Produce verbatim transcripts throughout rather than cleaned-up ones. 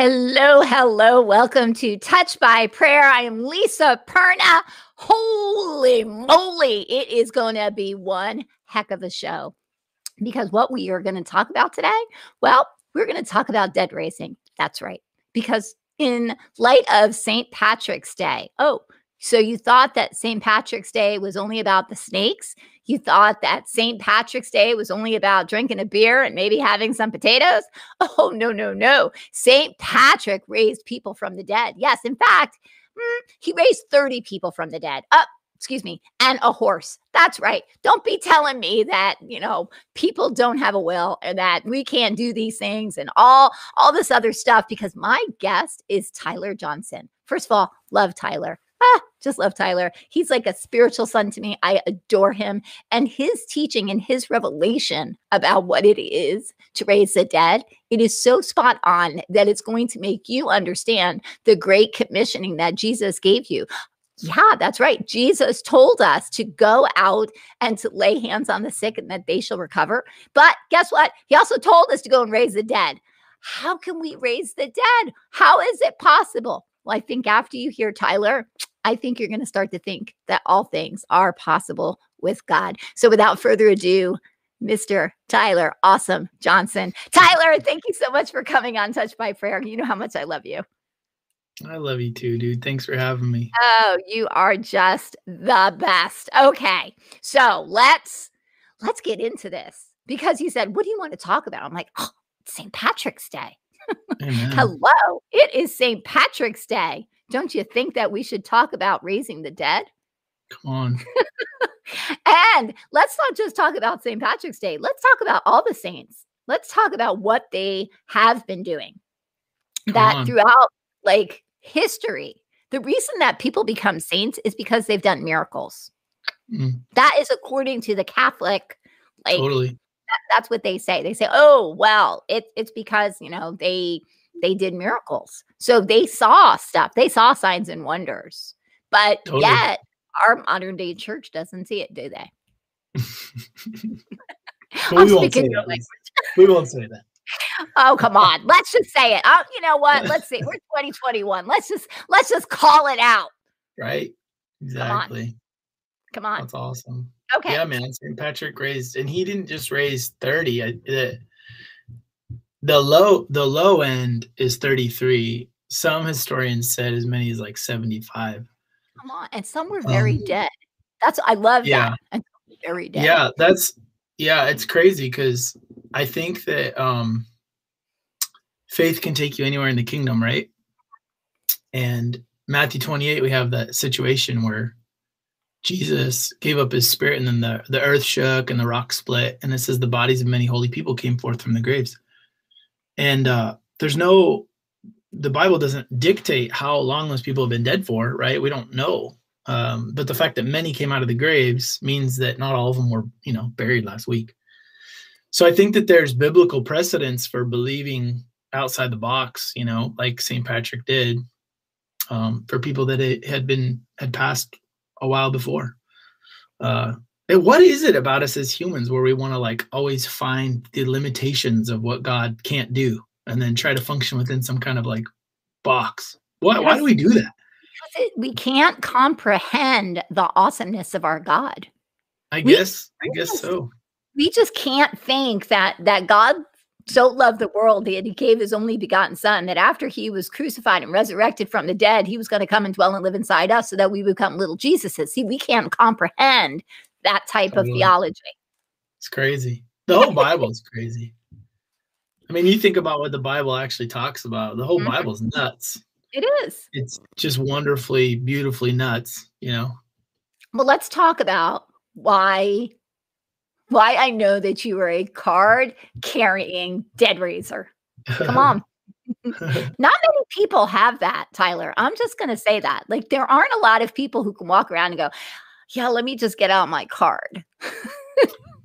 Hello, hello. Welcome to Touch by Prayer. I am Lisa Perna. Holy moly, it is going to be one heck of a show because what we are going to talk about today, well, we're going to talk about dead raising. That's right. Because in light of Saint Patrick's Day, oh, so you thought that Saint Patrick's Day was only about the snakes? You thought that Saint Patrick's Day was only about drinking a beer and maybe having some potatoes? Oh, no, no, no. Saint Patrick raised people from the dead. Yes, in fact, he raised thirty people from the dead. Up. Excuse me, and a horse. That's right. Don't be telling me that, you know, people don't have a will and that we can't do these things and all, all this other stuff, because my guest is Tyler Johnson. First of all, love Tyler. Ah, just love Tyler. He's like a spiritual son to me. I adore him. And his teaching and his revelation about what it is to raise the dead, it is so spot on that it's going to make you understand the great commissioning that Jesus gave you. Yeah, that's right. Jesus told us to go out and to lay hands on the sick and that they shall recover. But guess what? He also told us to go and raise the dead. How can we raise the dead? How is it possible? Well, I think after you hear Tyler, I think you're going to start to think that all things are possible with God. So without further ado, Mister Tyler Awesome Johnson. Tyler, thank you so much for coming on Touched by Prayer. You know how much I love you. I love you too, dude. Thanks for having me. Oh, you are just the best. Okay. So let's, let's get into this, because you said, what do you want to talk about? I'm like, oh, it's Saint Patrick's Day. Hello. It is Saint Patrick's Day. Don't you think that we should talk about raising the dead? Come on. And let's not just talk about Saint Patrick's Day. Let's talk about all the saints. Let's talk about what they have been doing. Come that on. Throughout like history, the reason that people become saints is because they've done miracles. Mm. That is according to the Catholic. Like, totally. That, that's what they say. They say, oh, well, it, it's because, you know, they, they did miracles. So they saw stuff. They saw signs and wonders. But totally. Yet our modern day church doesn't see it, do they? Well, we, won't say that. we won't say that. Oh, come on. Let's just say it. Oh, you know what? Let's see. We're twenty twenty-one. Let's just, let's just call it out. Right. Exactly. Come on. Come on. That's awesome. Okay. Yeah, man. Saint Patrick raised, and he didn't just raise thirty. I, the, the low, the low end is thirty-three. Some historians said as many as like seventy-five. Come on. And some were very um, dead. That's, I love yeah. that. And some were very dead. Yeah. That's, yeah, it's crazy. 'Cause I think that, um, faith can take you anywhere in the kingdom, right? And Matthew twenty-eight, we have that situation where Jesus gave up his spirit, and then the, the earth shook and the rock split. And it says the bodies of many holy people came forth from the graves. And uh, there's no, the Bible doesn't dictate how long those people have been dead for, right? We don't know. Um, but the fact that many came out of the graves means that not all of them were, you know, buried last week. So I think that there's biblical precedence for believing outside the box, you know, like Saint Patrick did, um, for people that it had been, had passed a while before. Uh, and what is it about us as humans where we want to like always find the limitations of what God can't do and then try to function within some kind of like box? Why, why do we do that? We can't comprehend the awesomeness of our God. I guess, we, I guess so. We just can't think that, that God so loved the world that he gave his only begotten son, that after he was crucified and resurrected from the dead, he was going to come and dwell and live inside us so that we become little Jesuses. See, we can't comprehend that type totally. Of theology. It's crazy. The whole Bible is crazy. I mean, you think about what the Bible actually talks about. The whole mm-hmm. Bible's nuts. It is. It's just wonderfully, beautifully nuts, you know? Well, let's talk about why... Why I know that you are a card-carrying dead raiser. Come on. Not many people have that, Tyler. I'm just going to say that. Like, there aren't a lot of people who can walk around and go, yeah, let me just get out my card.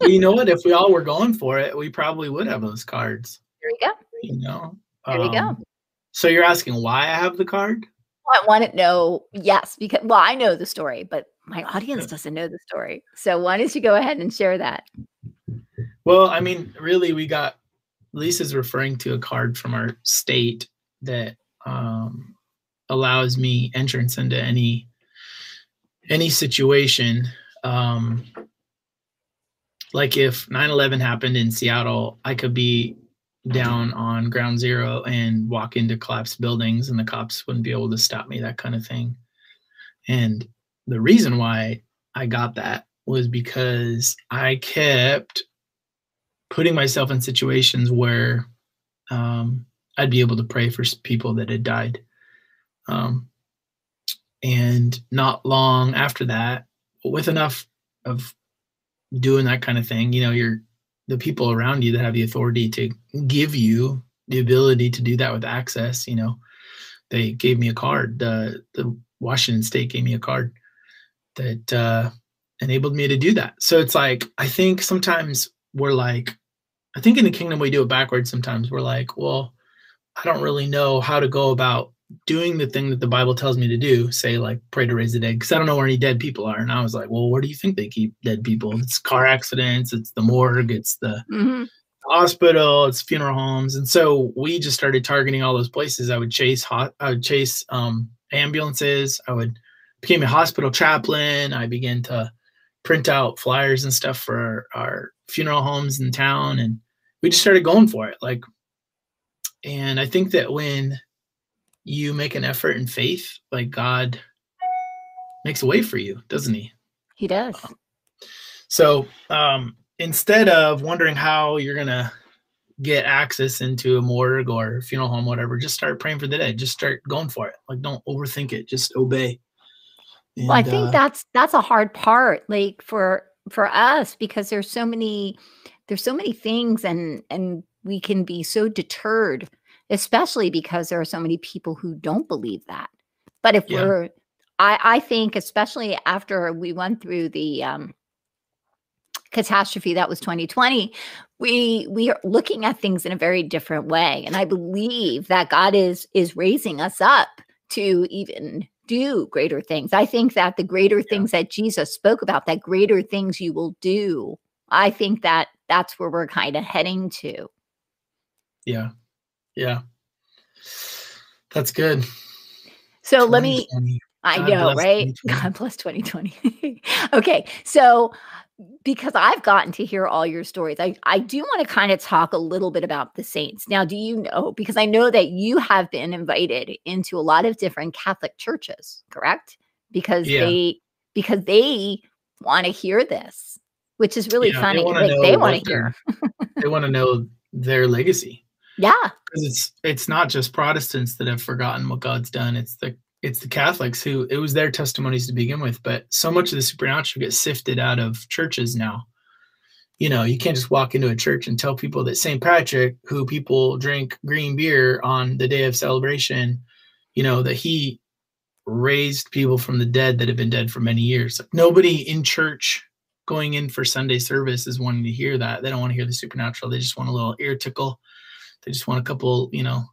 You know what? If we all were going for it, we probably would have those cards. There you go. You know? There um, you go. So you're asking why I have the card? Well, I want to know, yes, because, well, I know the story, but my audience doesn't know the story. So why don't you go ahead and share that? Well, I mean, really, we got, Lisa's referring to a card from our state that um, allows me entrance into any any situation. Um, like if nine eleven happened in Seattle, I could be down on ground zero and walk into collapsed buildings and the cops wouldn't be able to stop me, that kind of thing. And the reason why I got that was because I kept putting myself in situations where um, I'd be able to pray for people that had died. Um, and not long after that, with enough of doing that kind of thing, you know, you're the people around you that have the authority to give you the ability to do that with access. You know, they gave me a card. The, the Washington State gave me a card that uh, enabled me to do that. So it's like, I think sometimes we're like, I think in the kingdom, we do it backwards. Sometimes we're like, well, I don't really know how to go about doing the thing that the Bible tells me to do, say like pray to raise the dead, because I don't know where any dead people are. And I was like, well, where do you think they keep dead people? It's car accidents, it's the morgue, it's the mm-hmm. hospital, it's funeral homes. And so we just started targeting all those places. I would chase hot, I would chase um, ambulances. I would became a hospital chaplain. I began to print out flyers and stuff for our, our funeral homes in town. And we just started going for it. Like, and I think that when you make an effort in faith, like God makes a way for you, doesn't he? He does. Um, so um, instead of wondering how you're going to get access into a morgue or funeral home, whatever, just start praying for the dead. Just start going for it. Like, don't overthink it. Just obey. And, well, I think uh, that's, that's a hard part, like for, for us, because there's so many, there's so many things and, and we can be so deterred, especially because there are so many people who don't believe that. But if yeah. we're, I, I think, especially after we went through the um, catastrophe that was twenty twenty, we we are looking at things in a very different way. And I believe that God is is raising us up to even do greater things. I think that the greater yeah. things that Jesus spoke about, that greater things you will do, I think that that's where we're kind of heading to. Yeah. Yeah. That's good. So let me, I God know, right? God bless twenty twenty. Okay. So because I've gotten to hear all your stories, I, I do want to kind of talk a little bit about the saints. Now, do you know, because I know that you have been invited into a lot of different Catholic churches, correct? Because yeah. they, because they want to hear this, which is really yeah, funny. They want like, to hear. They want to know their legacy. Yeah, because it's it's not just Protestants that have forgotten what God's done. It's the it's the Catholics who it was their testimonies to begin with. But so much of the supernatural gets sifted out of churches now. You know, you can't just walk into a church and tell people that Saint Patrick, who people drink green beer on the day of celebration, you know, that he raised people from the dead that have been dead for many years. Like, nobody in church going in for Sunday service is wanting to hear that. They don't want to hear the supernatural. They just want a little ear tickle. They just want a couple, you know,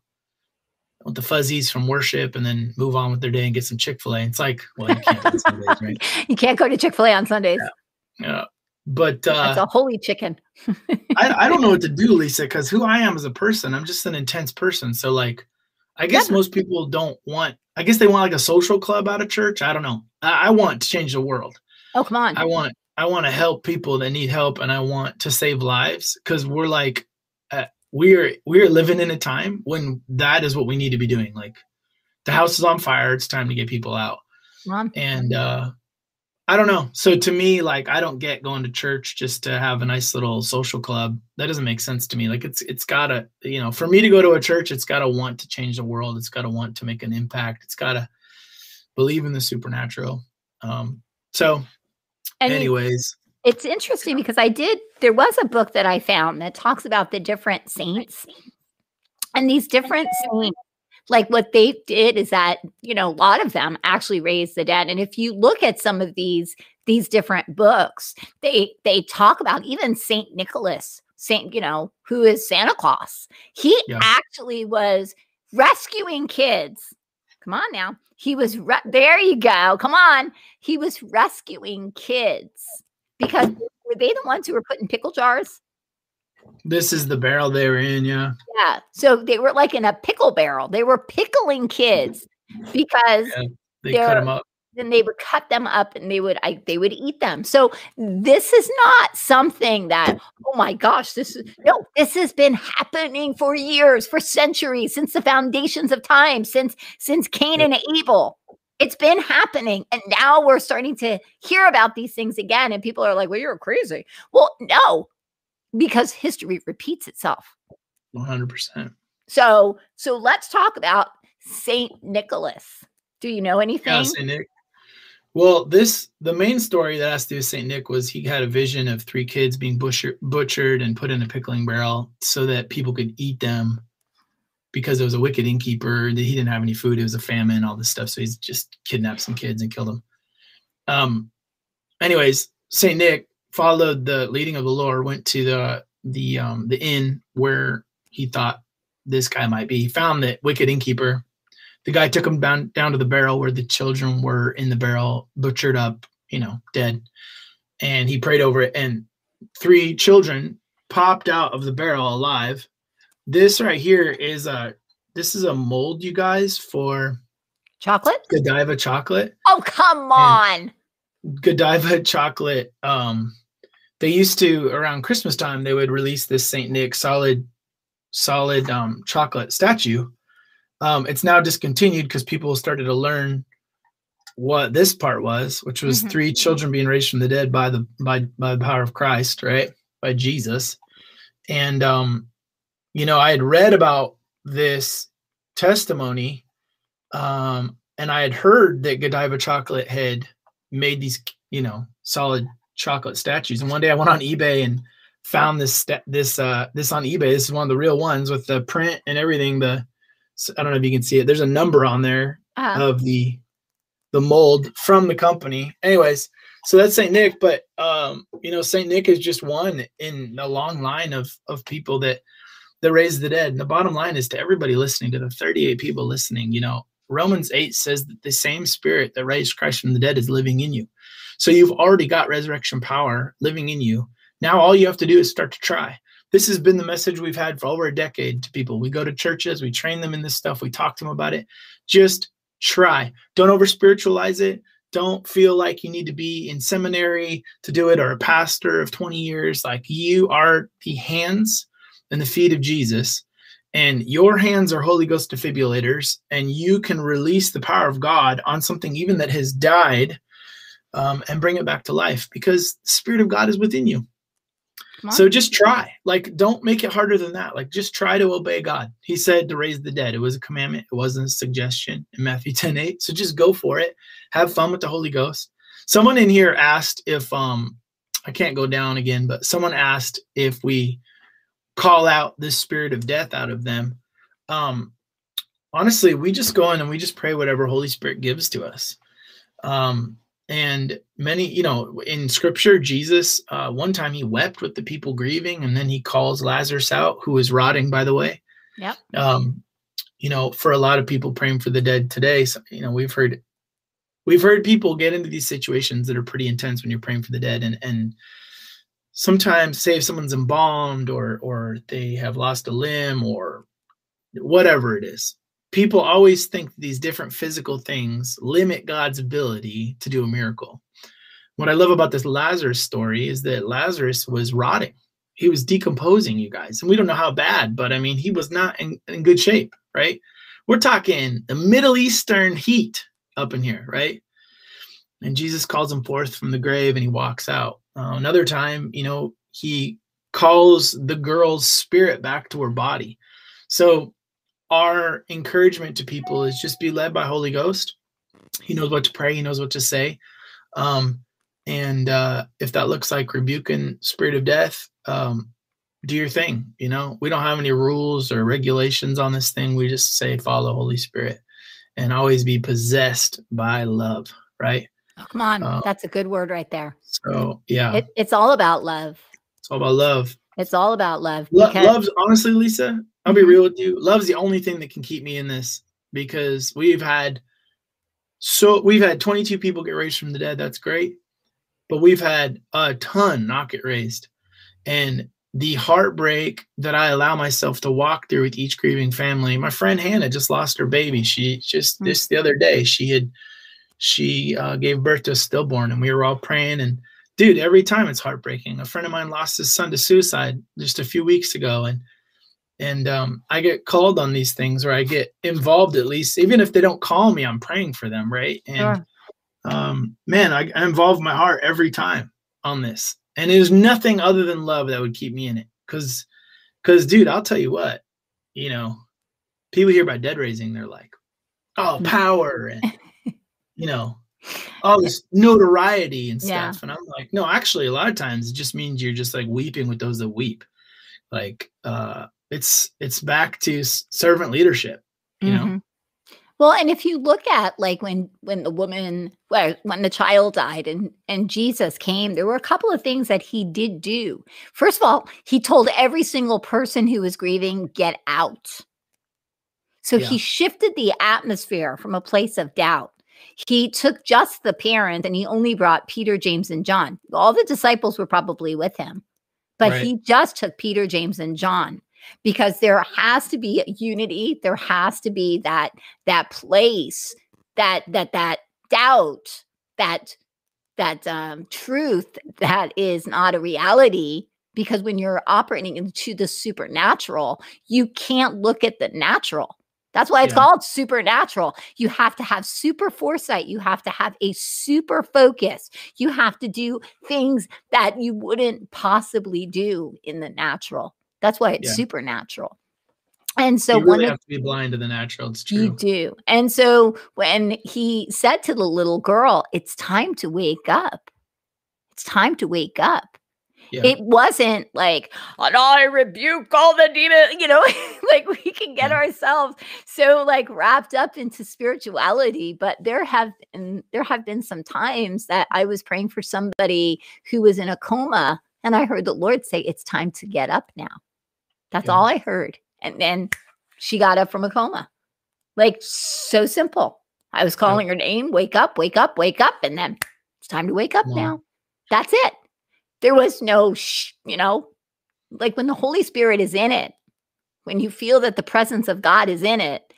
want the fuzzies from worship and then move on with their day and get some Chick-fil-A. It's like, well, you can't, on Sundays, right? You can't go to Chick-fil-A on Sundays. Yeah. yeah. But uh, it's a holy chicken. I, I don't know what to do, Lisa, because who I am as a person, I'm just an intense person. So like, I guess yeah. most people don't want, I guess they want like a social club out of church. I don't know. I, I want to change the world. Oh, come on. I want, I want to help people that need help and I want to save lives because we're like, We're we're living in a time when that is what we need to be doing. Like the house is on fire. It's time to get people out. Mom. And uh, I don't know. So to me, like I don't get going to church just to have a nice little social club. That doesn't make sense to me. Like it's it's gotta, you know, for me to go to a church, it's gotta want to change the world. It's gotta want to make an impact. It's gotta believe in the supernatural. Um, so and anyways. It's interesting because I did, there was a book that I found that talks about the different saints and these different saints, like what they did is that, you know, a lot of them actually raised the dead. And if you look at some of these, these different books, they, they talk about even Saint Nicholas, Saint, you know, who is Santa Claus. He yeah. actually was rescuing kids. Come on now. He was, re- there you go. Come on. He was rescuing kids. Because were they the ones who were put in pickle jars? This is the barrel they were in, yeah. Yeah. So they were like in a pickle barrel. They were pickling kids because yeah, they cut them up. Then they would cut them up and they would I, they would eat them. So this is not something that, oh my gosh, this is, no, this has been happening for years, for centuries, since the foundations of time, since since Cain and Abel. It's been happening. And now we're starting to hear about these things again. And people are like, well, you're crazy. Well, no, because history repeats itself. one hundred percent. So, so let's talk about Saint Nicholas. Do you know anything? Yeah, Saint Nick. Well, this, the main story that has to do with Saint Nick was he had a vision of three kids being butcher, butchered and put in a pickling barrel so that people could eat them, because there was a wicked innkeeper, that he didn't have any food. It was a famine, all this stuff. So he's just kidnapped some kids and killed them. Um, anyways, Saint Nick followed the leading of the Lord, went to the the um, the inn where he thought this guy might be. He found the wicked innkeeper. The guy took him down, down to the barrel where the children were in the barrel, butchered up, you know, dead. And he prayed over it. And three children popped out of the barrel alive. This right here is a, this is a mold, you guys, for chocolate, Godiva chocolate. Oh, come on. And Godiva chocolate. Um, they used to, around Christmas time, they would release this Saint Nick solid, solid um, chocolate statue. Um, it's now discontinued because people started to learn what this part was, which was mm-hmm. three children being raised from the dead by the by by the power of Christ, right? By Jesus. And um, you know, I had read about this testimony, um, and I had heard that Godiva chocolate had made these, you know, solid chocolate statues. And one day I went on eBay and found this this uh, this on eBay. This is one of the real ones with the print and everything. The I don't know if you can see it. There's a number on there uh-huh. of the the mold from the company. Anyways, so that's Saint Nick. But, um, you know, Saint Nick is just one in a long line of of people that, that raise the dead. And the bottom line is, to everybody listening, to the thirty-eight people listening, you know, Romans eight says that the same spirit that raised Christ from the dead is living in you. So you've already got resurrection power living in you. Now all you have to do is start to try. This has been the message we've had for over a decade to people. We go to churches, we train them in this stuff, we talk to them about it. Just try. Don't over-spiritualize it. Don't feel like you need to be in seminary to do it, or a pastor of twenty years. Like, you are the hands and the feet of Jesus, and your hands are Holy Ghost defibrillators, and you can release the power of God on something even that has died, um, and bring it back to life, because the Spirit of God is within you. So just try. Like, don't make it harder than that. Like, just try to obey God. He said to raise the dead. It was a commandment. It wasn't a suggestion in Matthew ten eight. So just go for it. Have fun with the Holy Ghost. Someone in here asked if, um, I can't go down again, but someone asked if we call out this spirit of death out of them. Um, honestly, we just go in and we just pray whatever Holy Spirit gives to us. Um, And many, you know, in scripture, Jesus, uh, one time he wept with the people grieving, and then he calls Lazarus out, who is rotting, by the way. Yeah. Um, you know, for a lot of people praying for the dead today, so, you know, we've heard, we've heard people get into these situations that are pretty intense when you're praying for the dead. And, and sometimes, say if someone's embalmed, or, or they have lost a limb, or whatever it is, people always think these different physical things limit God's ability to do a miracle. What I love about this Lazarus story is that Lazarus was rotting. He was decomposing, you guys. And we don't know how bad, but I mean, he was not in, in good shape, right? We're talking the Middle Eastern heat up in here, right? And Jesus calls him forth from the grave, and he walks out. Uh, another time, you know, he calls the girl's spirit back to her body. So our encouragement to people is just be led by Holy Ghost. He knows what to pray. He knows what to say. Um, and uh, if that looks like rebuking spirit of death, um, do your thing. You know, we don't have any rules or regulations on this thing. We just say follow Holy Spirit and always be possessed by love. Right? Oh, come on. Um, That's a good word right there. So, yeah. It, it's all about love. It's all about love. It's all about love. Because- Lo- love's, honestly, Lisa, I'll be real with you. Love's the only thing that can keep me in this, because we've had so we've had twenty-two people get raised from the dead. That's great. But we've had a ton not get raised. And the heartbreak that I allow myself to walk through with each grieving family. My friend Hannah just lost her baby. She just mm-hmm. this the other day, she had she uh, gave birth to a stillborn, and we were all praying. And dude, every time it's heartbreaking. A friend of mine lost his son to suicide just a few weeks ago, and and um, I get called on these things where I get involved, at least, even if they don't call me, I'm praying for them, right? And sure. um, man, I, I involve my heart every time on this. And there's nothing other than love that would keep me in it. Cause, cause dude, I'll tell you what, you know, people hear about dead raising, they're like, oh, power and, you know, all this notoriety and stuff. Yeah. And I'm like, no, actually a lot of times it just means you're just like weeping with those that weep. Like, uh, it's, it's back to servant leadership, you mm-hmm. know? Well, and if you look at like when when the woman, well, when the child died and, and Jesus came, there were a couple of things that he did do. First of all, he told every single person who was grieving, get out. So yeah. he shifted the atmosphere from a place of doubt. He took just the parents and he only brought Peter, James, and John. All the disciples were probably with him, but right. he just took Peter, James, and John. Because there has to be unity, there has to be that that place, that that that doubt, that that um, truth that is not a reality. Because when you're operating into the supernatural, you can't look at the natural. That's why it's yeah. called supernatural. You have to have super foresight. You have to have a super focus. You have to do things that you wouldn't possibly do in the natural. That's why it's yeah. supernatural. And so you really one of, have to be blind to the natural. It's true. You do. And so when he said to the little girl, it's time to wake up. It's time to wake up. Yeah. It wasn't like, and I rebuke all the demons, you know, like we can get yeah. ourselves so like wrapped up into spirituality. But there have, and there have been some times that I was praying for somebody who was in a coma, and I heard the Lord say, it's time to get up now. That's yeah. all I heard. And then she got up from a coma. Like, so simple. I was calling yeah. her name, wake up, wake up, wake up. And then it's time to wake up yeah. now. That's it. There was no, shh, you know, like when the Holy Spirit is in it, when you feel that the presence of God is in it,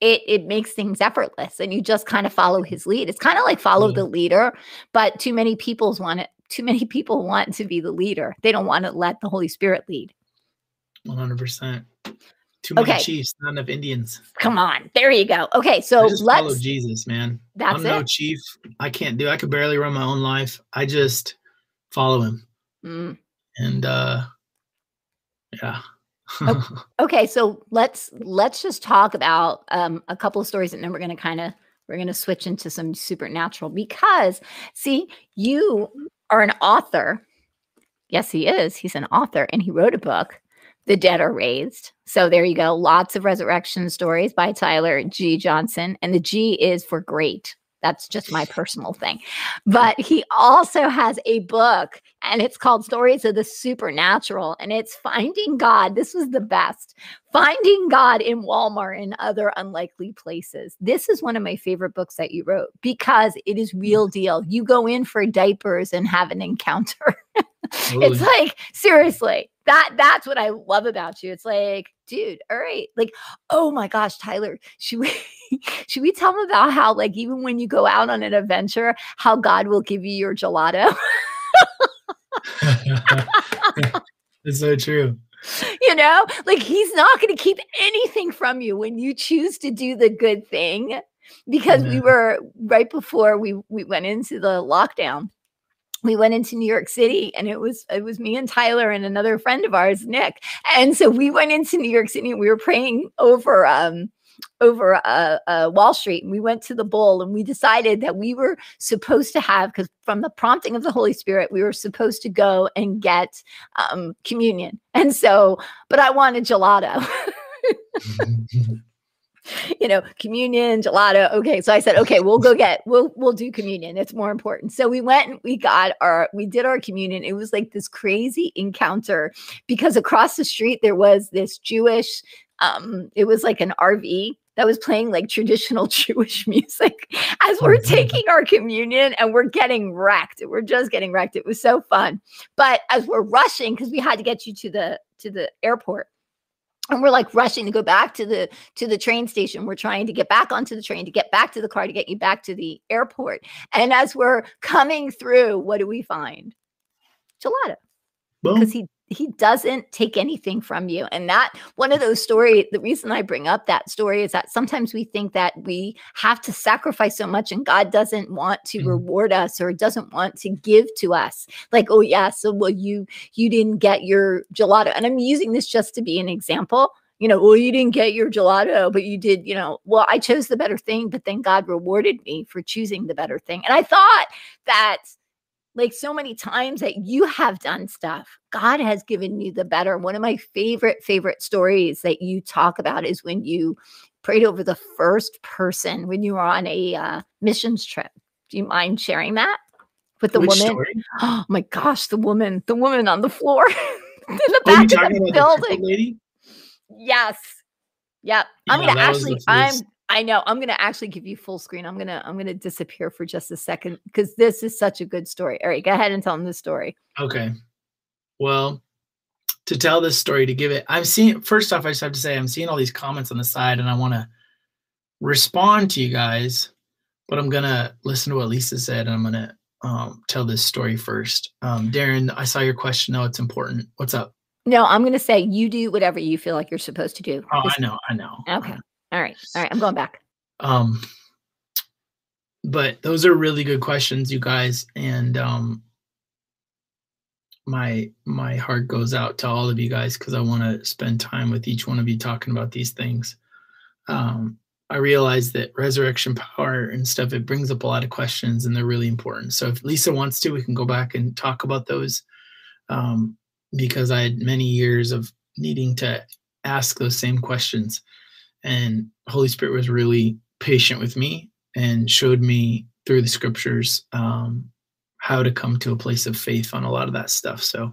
it it makes things effortless. And you just kind of follow his lead. It's kind of like follow yeah. the leader, but too many people's want it. Too many people want to be the leader. They don't want to let the Holy Spirit lead. one hundred percent. Too many okay. chiefs, not enough Indians. Come on. There you go. Okay. So I just let's follow Jesus, man. That's I'm it. No chief. I can't do, I could barely run my own life. I just follow him. Mm. And, uh, yeah. okay. okay. So let's, let's just talk about, um, a couple of stories, and then we're going to kind of, we're going to switch into some supernatural, because see, you are an author. Yes, he is. He's an author, and he wrote a book, The Dead Are Raised. So there you go. Lots of resurrection stories by Tyler G. Johnson. And the G is for great. That's just my personal thing. But he also has a book, and it's called Stories of the Supernatural. And it's Finding God. This was the best. Finding God in Walmart and Other Unlikely Places. This is one of my favorite books that you wrote, because it is real deal. You go in for diapers and have an encounter. It's like, seriously, that that's what I love about you. It's like, dude, all right. Like, oh my gosh, Tyler, should we, should we tell them about how, like, even when you go out on an adventure, how God will give you your gelato? It's so true. You know, like, he's not going to keep anything from you when you choose to do the good thing, because we were right before we, we went into the lockdown. We went into New York City, and it was it was me and Tyler and another friend of ours, Nick. And so we went into New York City, and we were praying over um, over uh, uh, Wall Street. And we went to the bowl, and we decided that we were supposed to have, because from the prompting of the Holy Spirit, we were supposed to go and get um, communion. And so, but I wanted gelato. You know, communion, gelato. Okay. So I said, okay, we'll go get, we'll, we'll do communion. It's more important. So we went and we got our, we did our communion. It was like this crazy encounter, because across the street, there was this Jewish, um, it was like an R V that was playing like traditional Jewish music as we're taking our communion, and we're getting wrecked. We're just getting wrecked. It was so fun. But as we're rushing, because we had to get you to the to the airport, and we're like rushing to go back to the to the train station. We're trying to get back onto the train to get back to the car to get you back to the airport. And as we're coming through, what do we find? Gelato. Because he he doesn't take anything from you. And that one of those stories, the reason I bring up that story is that sometimes we think that we have to sacrifice so much and God doesn't want to mm-hmm. reward us or doesn't want to give to us. Like, oh yeah, so well, you, you didn't get your gelato. And I'm using this just to be an example. You know, well, you didn't get your gelato, but you did, you know, well, I chose the better thing, but then God rewarded me for choosing the better thing. And I thought that, like so many times that you have done stuff, God has given you the better. One of my favorite, favorite stories that you talk about is when you prayed over the first person when you were on a uh, missions trip. Do you mind sharing that with the Which woman? Story? Oh my gosh, the woman, the woman on the floor in the back of the building. The lady? Yes. Yep. Yeah, I'm going to actually, I'm, I know. I'm going to actually give you full screen. I'm going to, I'm going to disappear for just a second because this is such a good story. All right, go ahead and tell them the story. Okay. Well, to tell this story, to give it, I'm seeing, first off, I just have to say, I'm seeing all these comments on the side and I want to respond to you guys, but I'm going to listen to what Lisa said. And I'm going to um, tell this story first. Um, Darren, I saw your question. No, it's important. What's up? No, I'm going to say you do whatever you feel like you're supposed to do. Oh, I know. I know. Okay. All right. All right. I'm going back. Um, but those are really good questions, you guys. And um, my my heart goes out to all of you guys because I want to spend time with each one of you talking about these things. Um, I realize that resurrection power and stuff, it brings up a lot of questions and they're really important. So if Lisa wants to, we can go back and talk about those um, because I had many years of needing to ask those same questions. And Holy Spirit was really patient with me and showed me through the scriptures um, how to come to a place of faith on a lot of that stuff. So,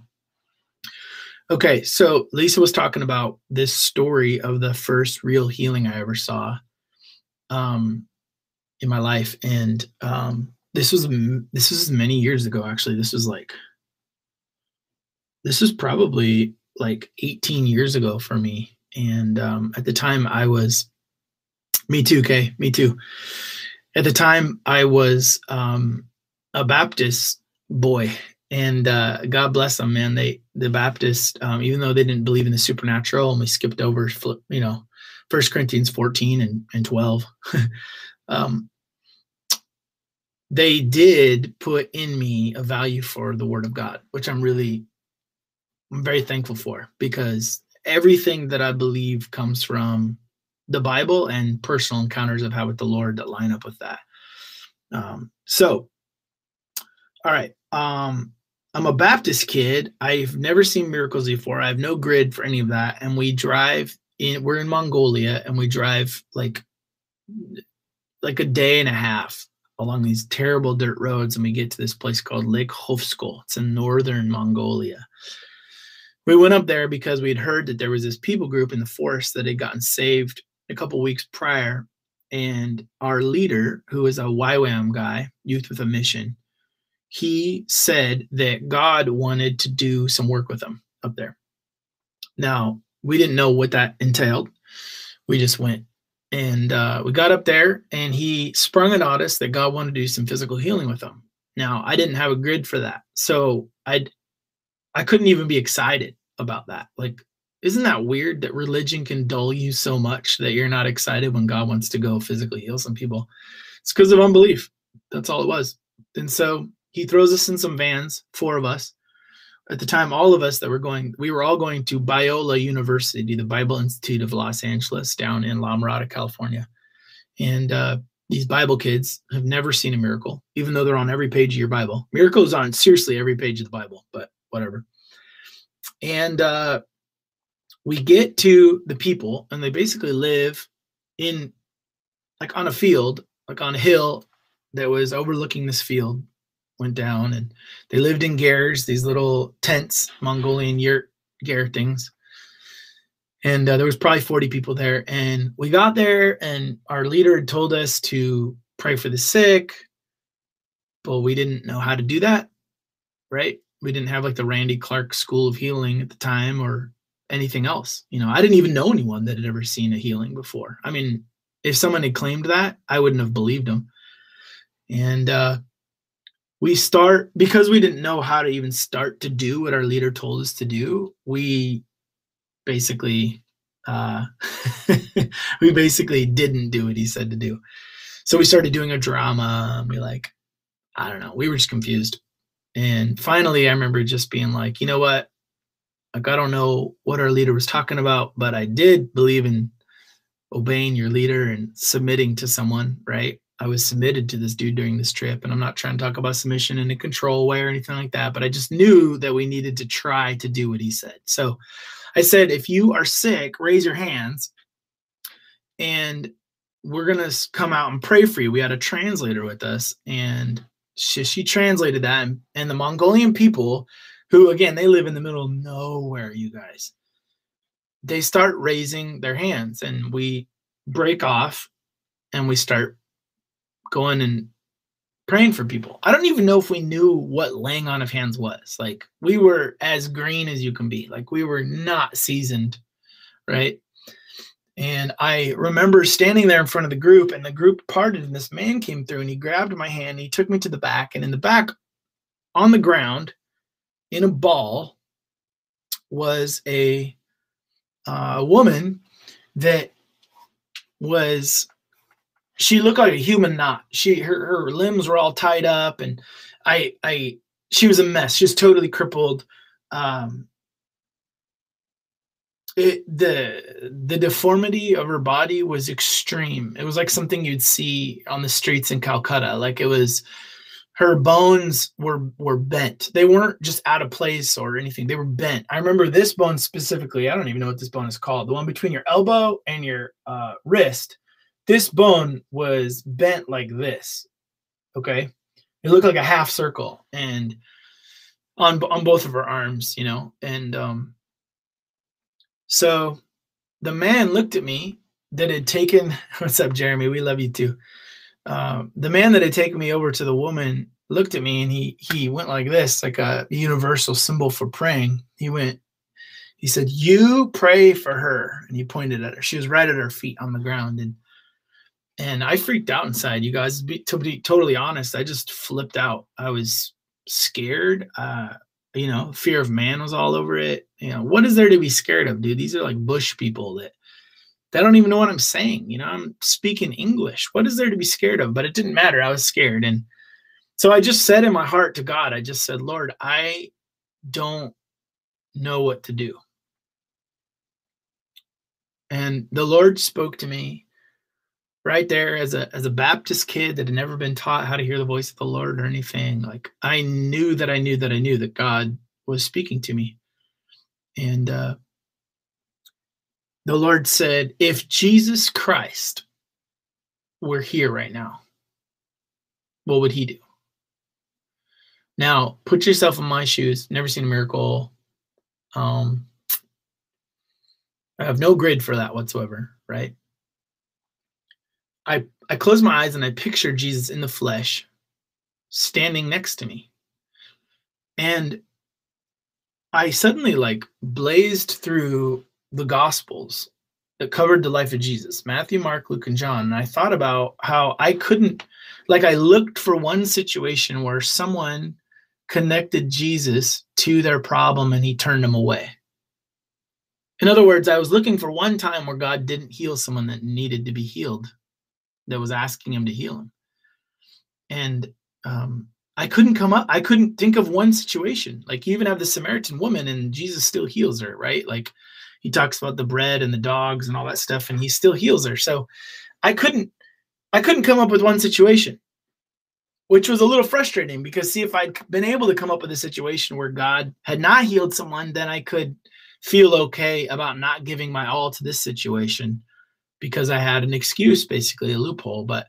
okay. So Lisa was talking about this story of the first real healing I ever saw um, in my life. And um, this was, this was many years ago, actually. This was like, this was probably like eighteen years ago for me. And um, at the time I was, me too, Kay, me too. At the time I was um, a Baptist boy, and uh, God bless them, man. They, the Baptist, um, even though they didn't believe in the supernatural, and we skipped over, you know, First Corinthians fourteen and, and twelve, um, they did put in me a value for the Word of God, which I'm really, I'm very thankful for, because everything that I believe comes from the Bible and personal encounters I've had with the Lord that line up with that. Um, so, all right. Um, I'm a Baptist kid. I've never seen miracles before. I have no grid for any of that. And we drive in, we're in Mongolia, and we drive like, like a day and a half along these terrible dirt roads. And we get to this place called Lake Hovskol. It's in northern Mongolia. We went up there because we'd heard that there was this people group in the forest that had gotten saved a couple weeks prior. And our leader, who is a Y WAM guy, Youth with a Mission, he said that God wanted to do some work with them up there. Now, we didn't know what that entailed. We just went. And uh, we got up there, and he sprung it on us that God wanted to do some physical healing with them. Now, I didn't have a grid for that. So I'd, I couldn't even be excited about that. Like, isn't that weird that religion can dull you so much that you're not excited when God wants to go physically heal some people? It's because of unbelief. That's all it was. And so he throws us in some vans, four of us. At the time, all of us that were going, we were all going to Biola University, the Bible Institute of Los Angeles, down in La Mirada, California. And uh, these Bible kids have never seen a miracle, even though they're on every page of your Bible. Miracles aren't seriously every page of the Bible, but whatever. And uh, we get to the people, and they basically live in like on a field, like on a hill that was overlooking this field, went down, and they lived in garrers, these little tents, Mongolian yurt, garret things. And uh, there was probably forty people there. And we got there, and our leader had told us to pray for the sick, but we didn't know how to do that, right? We didn't have like the Randy Clark School of Healing at the time or anything else. You know, I didn't even know anyone that had ever seen a healing before. I mean, if someone had claimed that, I wouldn't have believed them. And uh, we start, because we didn't know how to even start to do what our leader told us to do, we basically, uh, we basically didn't do what he said to do. So we started doing a drama. And we like, I don't know, we were just confused. And finally, I remember just being like, you know what? Like, I don't know what our leader was talking about, but I did believe in obeying your leader and submitting to someone, right? I was submitted to this dude during this trip, and I'm not trying to talk about submission in a control way or anything like that, but I just knew that we needed to try to do what he said. So I said, if you are sick, raise your hands, and we're going to come out and pray for you. We had a translator with us, and she, she translated that, and, and the Mongolian people, who, again, they live in the middle of nowhere, you guys, they start raising their hands, and we break off, and we start going and praying for people. I don't even know if we knew what laying on of hands was. Like, we were as green as you can be. Like, we were not seasoned, right? And I remember standing there in front of the group, and the group parted, and this man came through, and he grabbed my hand, and he took me to the back, and in the back, on the ground, in a ball, was a uh, woman that was, she looked like a human knot. She, her, her limbs were all tied up, and I, I, she was a mess. She was totally crippled. Um, it, the, the deformity of her body was extreme. It was like something you'd see on the streets in Calcutta. Like, it was, her bones were were bent. They weren't just out of place or anything. They were bent. I remember this bone specifically. I don't even know what this bone is called. The one between your elbow and your uh, wrist. This bone was bent like this. Okay? It looked like a half circle, and on on both of her arms, you know. And um, so the man looked at me that had taken, what's up, Jeremy? We love you too. Uh, the man that had taken me over to the woman looked at me, and he he went like this, like a universal symbol for praying. He went, he said, "You pray for her." And he pointed at her. She was right at her feet on the ground. And and I freaked out inside, you guys. Be, to be totally honest, I just flipped out. I was scared. Uh, you know, fear of man was all over it. You know, what is there to be scared of, dude? These are like bush people that, they don't even know what I'm saying. You know, I'm speaking English. What is there to be scared of? But it didn't matter. I was scared. And so I just said in my heart to God, I just said, "Lord, I don't know what to do." And the Lord spoke to me right there as a, as a Baptist kid that had never been taught how to hear the voice of the Lord or anything. Like, I knew that I knew that I knew that God was speaking to me. And, uh, the Lord said, "If Jesus Christ were here right now, what would he do?" Now, put yourself in my shoes. Never seen a miracle. Um, I have no grid for that whatsoever, right? I, I close my eyes and I picture Jesus in the flesh standing next to me. And I suddenly like blazed through the Gospels that covered the life of Jesus, Matthew, Mark, Luke, and John. And I thought about how I couldn't, like, I looked for one situation where someone connected Jesus to their problem and he turned them away. In other words, I was looking for one time where God didn't heal someone that needed to be healed, that was asking him to heal him. And um, I couldn't come up, I couldn't think of one situation. Like, you even have the Samaritan woman and Jesus still heals her, right? Like, he talks about the bread and the dogs and all that stuff, and he still heals her. So I couldn't, I couldn't come up with one situation, which was a little frustrating, because see, if I'd been able to come up with a situation where God had not healed someone, then I could feel okay about not giving my all to this situation, because I had an excuse, basically a loophole. But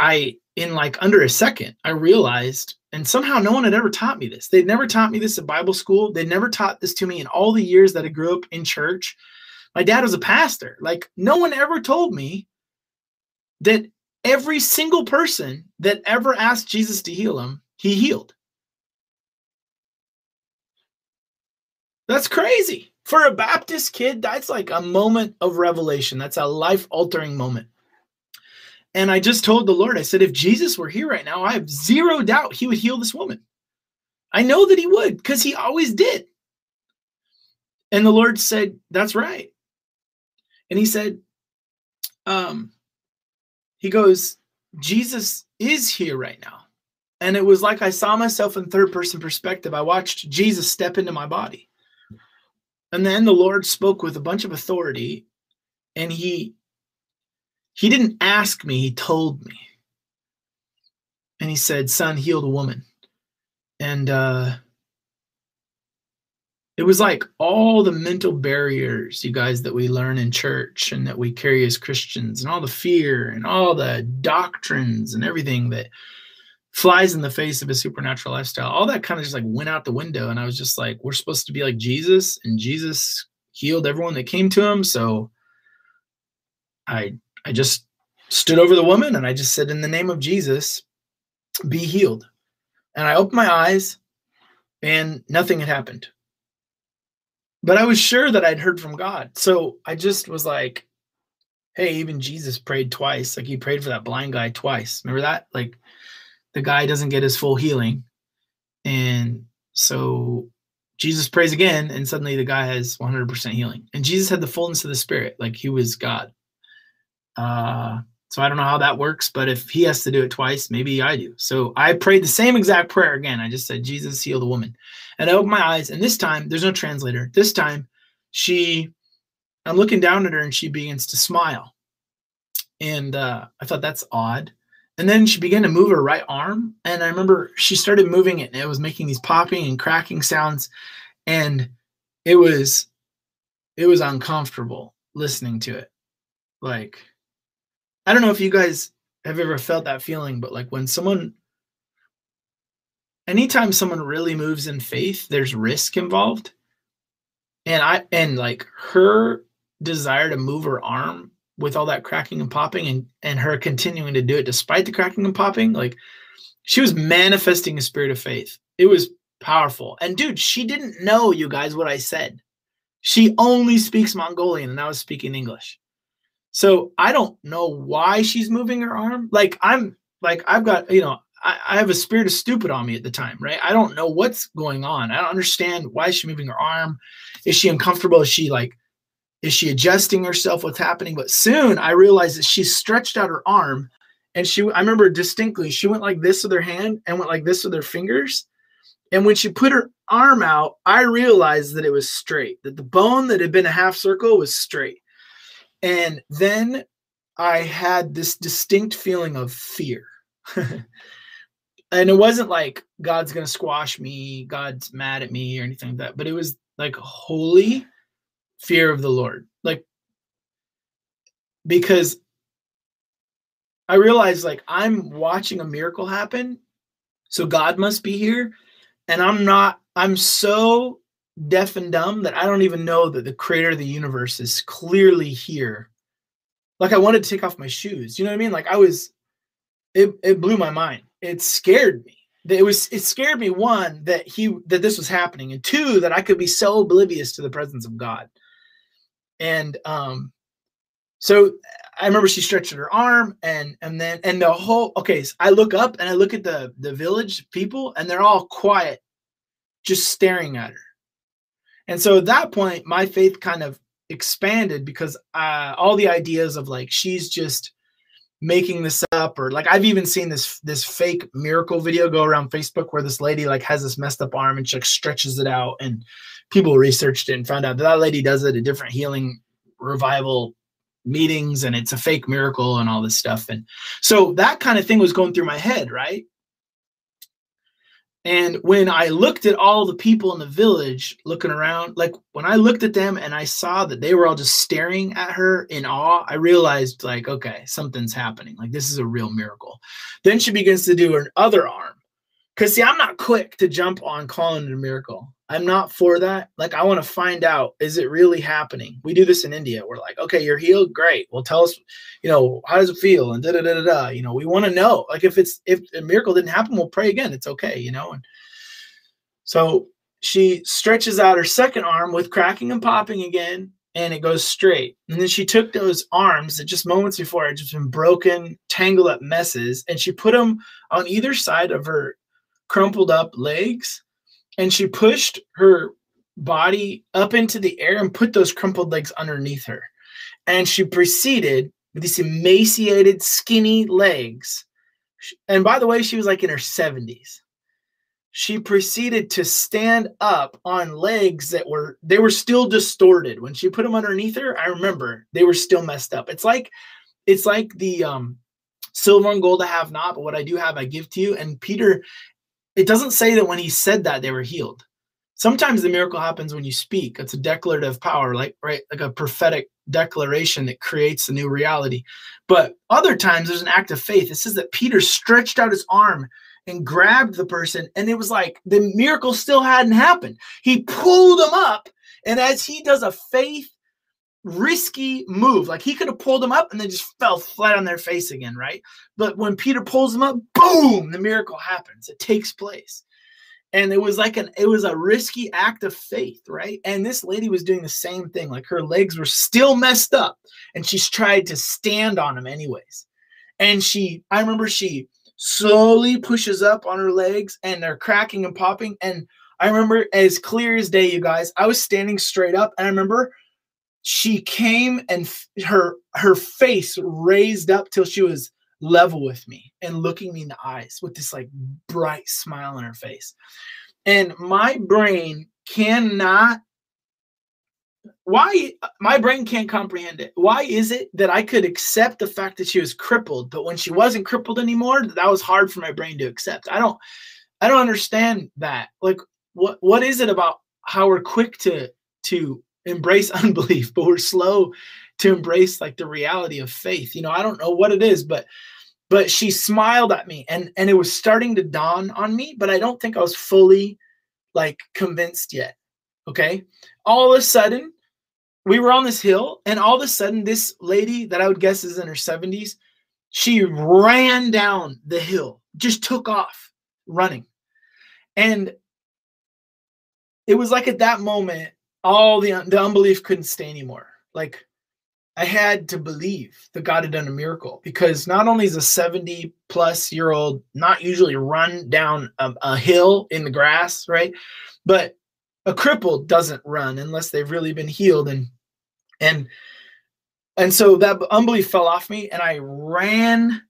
I, in like under a second, I realized, and somehow no one had ever taught me this. They'd never taught me this at Bible school. They'd never taught this to me in all the years that I grew up in church. My dad was a pastor. Like, no one ever told me that every single person that ever asked Jesus to heal him, he healed. That's crazy. For a Baptist kid, that's like a moment of revelation. That's a life-altering moment. And I just told the Lord, I said, if Jesus were here right now, I have zero doubt he would heal this woman. I know that he would, because he always did. And the Lord said, that's right. And he said, um, he goes, Jesus is here right now. And it was like I saw myself in third person perspective. I watched Jesus step into my body. And then the Lord spoke with a bunch of authority, and he, he didn't ask me, he told me. And he said, son, healed a woman. And uh, it was like all the mental barriers, you guys, that we learn in church and that we carry as Christians, and all the fear and all the doctrines and everything that flies in the face of a supernatural lifestyle. All that kind of just like went out the window. And I was just like, we're supposed to be like Jesus, and Jesus healed everyone that came to him. So I, I just stood over the woman and I just said, in the name of Jesus, be healed. And I opened my eyes and nothing had happened. But I was sure that I'd heard from God. So I just was like, hey, even Jesus prayed twice. Like, he prayed for that blind guy twice. Remember that? Like, the guy doesn't get his full healing. And so Jesus prays again, and suddenly the guy has one hundred percent healing. And Jesus had the fullness of the Spirit. Like, he was God. Uh, so I don't know how that works, but if he has to do it twice, maybe I do. So I prayed the same exact prayer again. I just said, Jesus, heal the woman. And I opened my eyes, and this time, there's no translator. This time, she, I'm looking down at her, and she begins to smile. And uh, I thought, that's odd. And then she began to move her right arm. And I remember she started moving it, and it was making these popping and cracking sounds. And it was, it was uncomfortable listening to it. Like, I don't know if you guys have ever felt that feeling, but like when someone, anytime someone really moves in faith, there's risk involved. And I, and like her desire to move her arm with all that cracking and popping, and, and her continuing to do it despite the cracking and popping, like, she was manifesting a spirit of faith. It was powerful. And dude, she didn't know, you guys, what I said. She only speaks Mongolian, and I was speaking English. So I don't know why she's moving her arm. Like, I'm like, I've got, you know, I, I have a spirit of stupid on me at the time, right? I don't know what's going on. I don't understand why she's moving her arm. Is she uncomfortable? Is she like, Is she adjusting herself? What's happening? But soon I realized that she stretched out her arm, and she, I remember distinctly, she went like this with her hand and went like this with her fingers. And when she put her arm out, I realized that it was straight, that the bone that had been a half circle was straight. And then I had this distinct feeling of fear. And it wasn't like God's going to squash me, God's mad at me or anything like that, but it was like holy fear of the Lord. Like, because I realized, like, I'm watching a miracle happen, so God must be here. And I'm not, I'm so deaf and dumb that I don't even know that the creator of the universe is clearly here. Like, I wanted to take off my shoes. You know what I mean? Like, I was, it, it blew my mind. It scared me. It was, it scared me, one, that he, that this was happening, and two, that I could be so oblivious to the presence of God. And um, so I remember she stretched her arm, and and then and the whole okay. So I look up and I look at the the village people, and they're all quiet, just staring at her. And so at that point, my faith kind of expanded, because uh, all the ideas of like, she's just making this up, or like, I've even seen this this fake miracle video go around Facebook where this lady like has this messed up arm and she like stretches it out, and people researched it and found out that that lady does it at different healing revival meetings, and it's a fake miracle and all this stuff. And so that kind of thing was going through my head, right? And when I looked at all the people in the village looking around, like when I looked at them and I saw that they were all just staring at her in awe, I realized like, okay, something's happening. Like, this is a real miracle. Then she begins to do her other arm. Because see, I'm not quick to jump on calling it a miracle. I'm not for that. Like, I want to find out, is it really happening? We do this in India. We're like, okay, you're healed. Great. Well, tell us, you know, how does it feel? And da, da, da, da, da. You know, we want to know, like, if it's, if a miracle didn't happen, we'll pray again. It's okay. You know? And so she stretches out her second arm with cracking and popping again, and it goes straight. And then she took those arms that just moments before had just been broken, tangled up messes. And she put them on either side of her crumpled up legs. And she pushed her body up into the air and put those crumpled legs underneath her. And she proceeded with these emaciated, skinny legs. And by the way, she was like in her seventies. She proceeded to stand up on legs that were, they were still distorted. When she put them underneath her, I remember they were still messed up. It's like, it's like the um, silver and gold I have not, but what I do have, I give to you. And Peter, it doesn't say that when he said that they were healed. Sometimes the miracle happens when you speak. It's a declarative power, like, right, like a prophetic declaration that creates a new reality. But other times there's an act of faith. It says that Peter stretched out his arm and grabbed the person, and it was like the miracle still hadn't happened. He pulled him up, and as he does a faith, risky move, like he could have pulled them up and they just fell flat on their face again, right? But when Peter pulls them up, boom, the miracle happens. It takes place. And it was like an, it was a risky act of faith, right? And this lady was doing the same thing. Like, her legs were still messed up, and she's tried to stand on them anyways. And she, I remember she slowly pushes up on her legs, and they're cracking and popping. And I remember as clear as day, you guys, I was standing straight up, and I remember she came and f- her her face raised up till she was level with me and looking me in the eyes with this like bright smile on her face. And my brain cannot, why, my brain can't comprehend it. Why is it that I could accept the fact that she was crippled, but when she wasn't crippled anymore, that was hard for my brain to accept? I don't, I don't understand that. Like, what, what is it about how we're quick to, to, embrace unbelief, but we're slow to embrace like the reality of faith? You know, I don't know what it is, but, but she smiled at me, and, and it was starting to dawn on me, but I don't think I was fully like convinced yet. Okay. All of a sudden we were on this hill, and all of a sudden this lady that I would guess is in her seventies, she ran down the hill, just took off running. And it was like at that moment, all the, the unbelief couldn't stay anymore. Like, I had to believe that God had done a miracle, because not only is a seventy plus year old not usually run down a, a hill in the grass, right? But a cripple doesn't run unless they've really been healed. And, and, and so that unbelief fell off me, and I ran.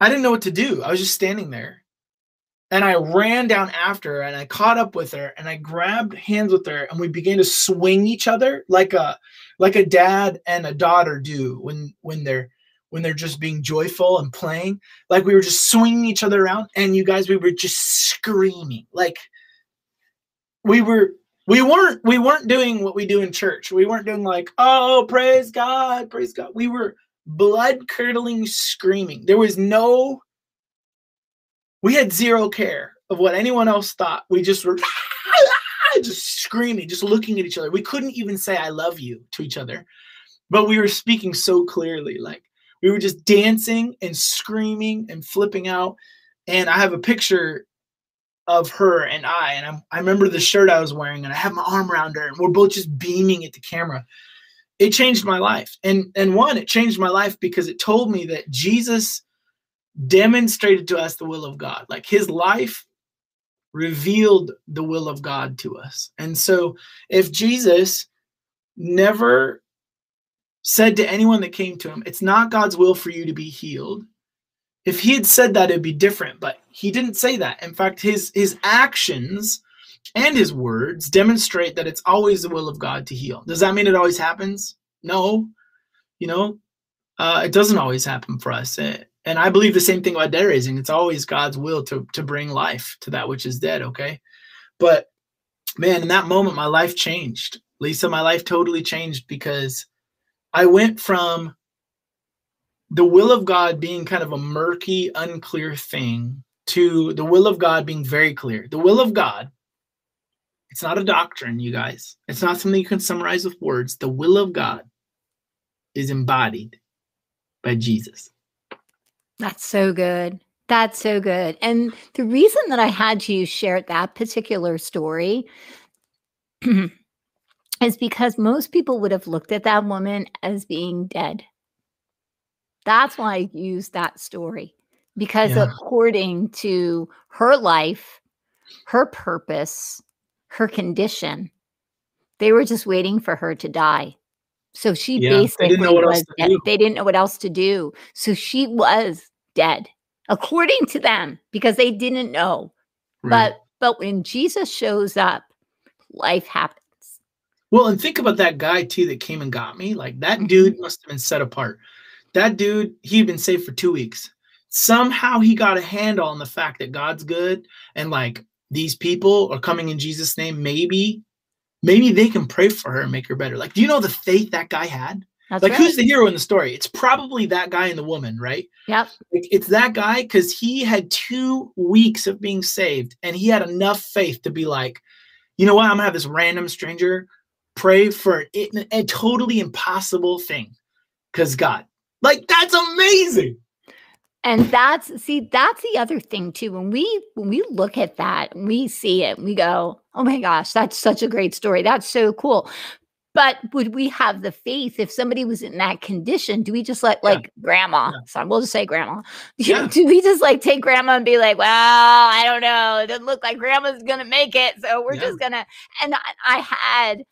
I didn't know what to do. I was just standing there. And I ran down after her, and I caught up with her, and I grabbed hands with her, and we began to swing each other like a like a dad and a daughter do when when they're when they're just being joyful and playing. Like, we were just swinging each other around, and you guys, we were just screaming. Like, we were we weren't we weren't doing what we do in church. We weren't doing like, oh, praise God, praise God. We were blood-curdling screaming. There was no We had zero care of what anyone else thought. We just were just screaming, just looking at each other. We couldn't even say I love you to each other, but we were speaking so clearly. Like, we were just dancing and screaming and flipping out. And I have a picture of her and I, and I'm, I remember the shirt I was wearing, and I have my arm around her, and we're both just beaming at the camera. It changed my life. And, and one, it changed my life because it told me that Jesus demonstrated to us the will of God. Like, his life revealed the will of God to us. And so if Jesus never said to anyone that came to him, it's not God's will for you to be healed, if he had said that, it'd be different, but he didn't say that. In fact, his his actions and his words demonstrate that it's always the will of God to heal. Does that mean it always happens? No. You know, uh, it doesn't always happen for us. It, And I believe the same thing about dead raising. It's always God's will to, to bring life to that which is dead, okay? But, man, in that moment, my life changed. Lisa, my life totally changed, because I went from the will of God being kind of a murky, unclear thing to the will of God being very clear. The will of God It's not a doctrine, you guys. It's not something you can summarize with words. The will of God is embodied by Jesus. That's so good. That's so good. And the reason that I had you share that particular story is because most people would have looked at that woman as being dead. That's why I used that story, because yeah. according to her life, her purpose, her condition, they were just waiting for her to die. So she yeah, basically they didn't know what was else to dead. Do. They didn't know what else to do. So she was dead, according to them, because they didn't know. Right. But but when Jesus shows up, life happens. Well, and think about that guy too that came and got me. Like that dude must have been set apart. That dude, he'd been saved for two weeks. Somehow he got a handle on the fact that God's good and like these people are coming in Jesus' name. Maybe, maybe they can pray for her and make her better. Like, do you know the faith that guy had? That's like, right. Who's the hero in the story? It's probably that guy and the woman, right? Yep. It's that guy because he had two weeks of being saved and he had enough faith to be like, you know what? I'm going to have this random stranger pray for a, a totally impossible thing because God. Like, that's amazing. And that's, see, that's the other thing too. When we, when we look at that and we see it and we go, oh my gosh, that's such a great story. That's so cool. But would we have the faith if somebody was in that condition? Do we just let yeah. like grandma, yeah. son, we'll just say grandma. Yeah. Do we just like take grandma and be like, well, I don't know. It doesn't look like grandma's going to make it. So we're yeah. just going to, and I, I had,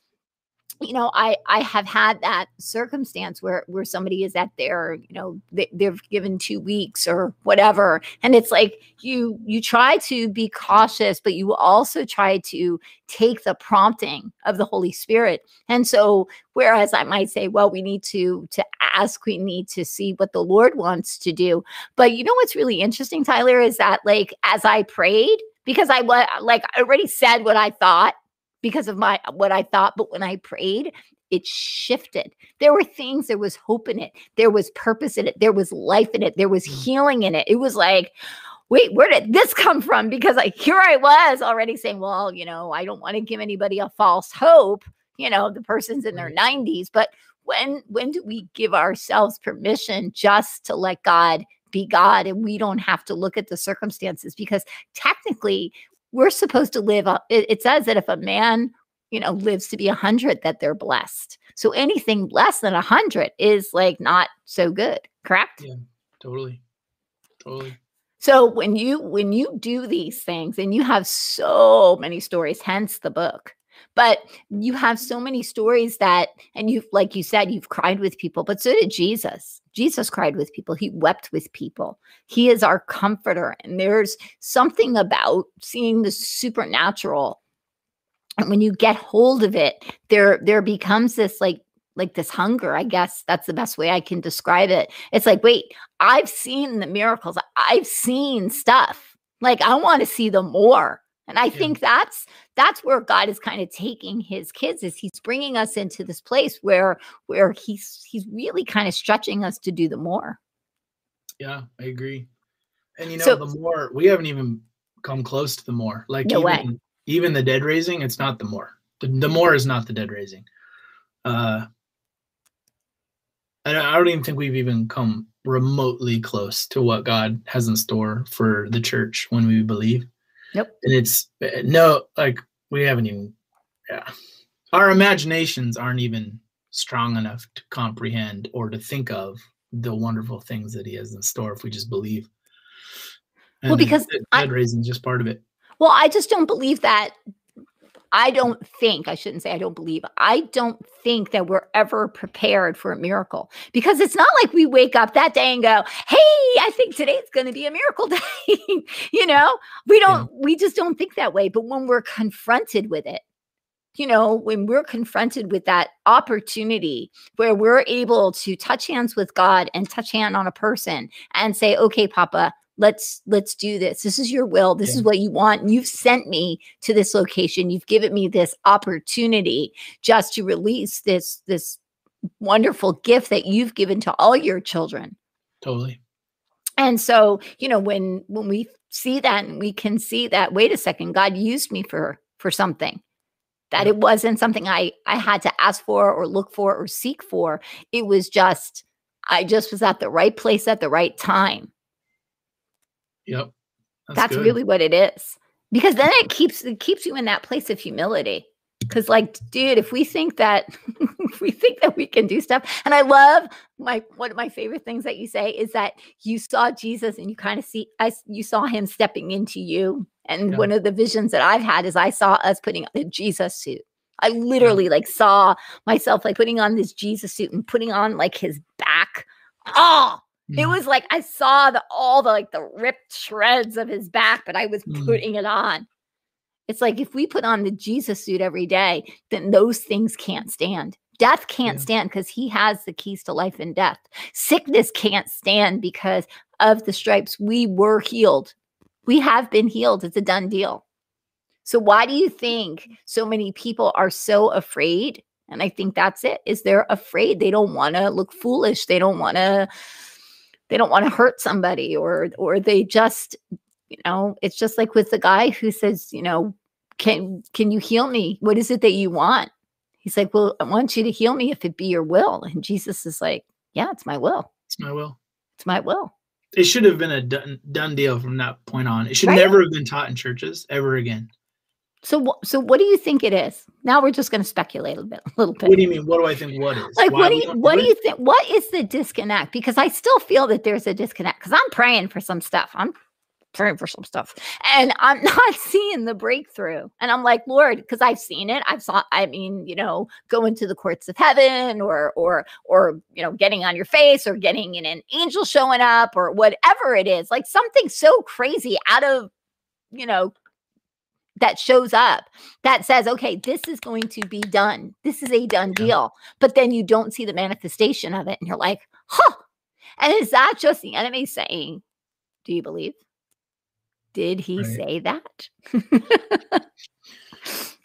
you know, I, I have had that circumstance where, where somebody is at their, you know, they, they've given two weeks or whatever. And it's like, you, you try to be cautious, but you also try to take the prompting of the Holy Spirit. And so, whereas I might say, well, we need to, to ask, we need to see what the Lord wants to do. But you know, what's really interesting, Tyler, is that like, as I prayed, because I was like, I already said what I thought, because of my what I thought, but when I prayed, it shifted. There were things, there was hope in it. There was purpose in it. There was life in it. There was healing in it. It was like, wait, where did this come from? Because like here I was already saying, well, you know, I don't want to give anybody a false hope. You know, the person's in their nineties. But when when do we give ourselves permission just to let God be God and we don't have to look at the circumstances? Because technically, we're supposed to live, it says that if a man, you know, lives to be a hundred, that they're blessed. So anything less than a hundred is like not so good, correct? Yeah, totally, totally. So when you, when you do these things and you have so many stories, hence the book, but you have so many stories that, and you've, like you said, you've cried with people, but so did Jesus. Jesus cried with people. He wept with people. He is our comforter. And there's something about seeing the supernatural. And when you get hold of it, there, there becomes this like, like this hunger, I guess that's the best way I can describe it. It's like, wait, I've seen the miracles. I've seen stuff. Like, I want to see them more. And I yeah. think that's, that's where God is kind of taking his kids, is he's bringing us into this place where, where he's, he's really kind of stretching us to do the more. Yeah, I agree. And you know, so, the more, we haven't even come close to the more, like no even, way. even the dead raising, it's not the more, the, the more is not the dead raising. Uh, I don't, I don't even think we've even come remotely close to what God has in store for the church when we believe. Nope. And it's no, like we haven't even, yeah. Our imaginations aren't even strong enough to comprehend or to think of the wonderful things that he has in store if we just believe. And well, because dead raising is just part of it. Well, I just don't believe that. I don't think, I shouldn't say I don't believe, I don't think that we're ever prepared for a miracle, because it's not like we wake up that day and go, hey, I think today's going to be a miracle day. You know, we don't, yeah. we just don't think that way. But when we're confronted with it, you know, when we're confronted with that opportunity where we're able to touch hands with God and touch hand on a person and say, okay, Papa, Let's, let's do this. This is your will. This yeah. is what you want. You've sent me to this location. You've given me this opportunity just to release this, this wonderful gift that you've given to all your children. Totally. And so, you know, when, when we see that and we can see that, wait a second, God used me for, for something. that it wasn't something I, I had to ask for or look for or seek for. It was just, I just was at the right place at the right time. Yep. That's, that's really what it is. Because then it keeps, it keeps you in that place of humility. Because like, dude, if we think that if we think that we can do stuff. And I love my, one of my favorite things that you say is that you saw Jesus and you kind of see, I, you saw him stepping into you. And yeah. one of the visions that I've had is I saw us putting on a Jesus suit. I literally yeah. like saw myself like putting on this Jesus suit and putting on like his back. Oh, yeah. It was like, I saw the, all the, like the ripped shreds of his back, but I was mm. putting it on. It's like, if we put on the Jesus suit every day, then those things can't stand. Death can't yeah. stand because he has the keys to life and death. Sickness can't stand because of the stripes. We were healed. We have been healed. It's a done deal. So why do you think so many people are so afraid? And I think that's it, is they're afraid. They don't want to look foolish. They don't want to, they don't want to hurt somebody, or, or they just, you know, it's just like with the guy who says, you know, can, can you heal me? What is it that you want? He's like, well, I want you to heal me if it be your will. And Jesus is like, yeah, it's my will. It's my will. It's my will. It should have been a done, done deal from that point on. It should right. never have been taught in churches ever again. So, so what do you think it is? Now we're just going to speculate a bit, a little bit. What do you mean? What do I think? What is? Like, Why what do you, what do you think? What is the disconnect? Because I still feel that there's a disconnect. Because I'm praying for some stuff. I'm praying for some stuff, and I'm not seeing the breakthrough. And I'm like, Lord, because I've seen it. I've saw. I mean, you know, go into the courts of heaven, or or or you know, getting on your face, or getting in an angel showing up, or whatever it is. Like something so crazy out of, you know, that shows up that says, okay, this is going to be done. This is a done yeah. deal. But then you don't see the manifestation of it, and you're like, huh. And is that just the enemy saying, do you believe? Did he right. say that?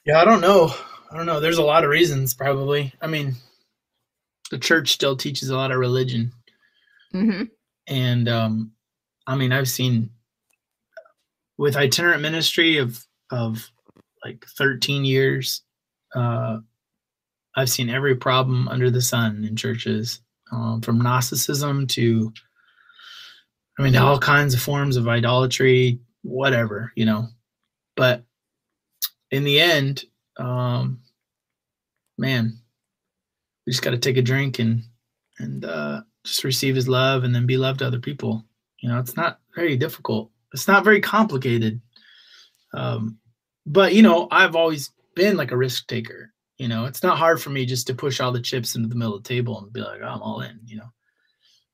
yeah, I don't know. I don't know. There's a lot of reasons, probably. I mean, the church still teaches a lot of religion. Mm-hmm. And, um, I mean, I've seen with itinerant ministry of, of like thirteen years, uh, I've seen every problem under the sun in churches, um, from Gnosticism to, I mean, all kinds of forms of idolatry, whatever, you know. But in the end, um, man, we just got to take a drink and and uh, just receive his love, and then be love to other people. You know, it's not very difficult. It's not very complicated. Um, but, you know, I've always been like a risk taker. You know, it's not hard for me just to push all the chips into the middle of the table and be like, oh, I'm all in, you know.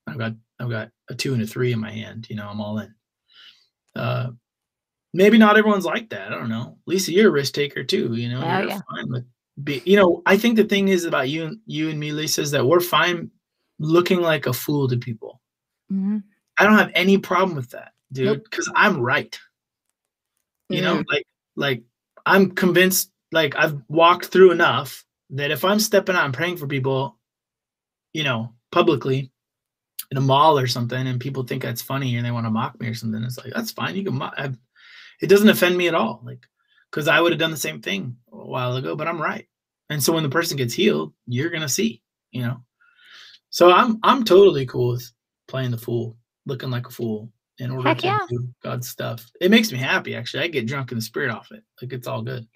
I've got I've got a two and a three in my hand. You know, I'm all in. Uh, maybe not everyone's like that. I don't know. Lisa, you're a risk taker too. You know, oh, you're yeah. fine with be, you know, I think the thing is about you, you and me, Lisa, is that we're fine looking like a fool to people. Mm-hmm. I don't have any problem with that, dude, because nope. I'm right. You mm-hmm. know, like, like I'm convinced, like I've walked through enough that if I'm stepping out and praying for people, you know, publicly, in a mall or something, and people think that's funny and they want to mock me or something, it's like, that's fine. You can mock. I've, it doesn't offend me at all. Like, cause I would have done the same thing a while ago, but I'm right. And so when the person gets healed, you're going to see, you know? So I'm, I'm totally cool with playing the fool, looking like a fool in order Heck to yeah. do God's stuff. It makes me happy. Actually, I get drunk in the spirit off it. Like it's all good.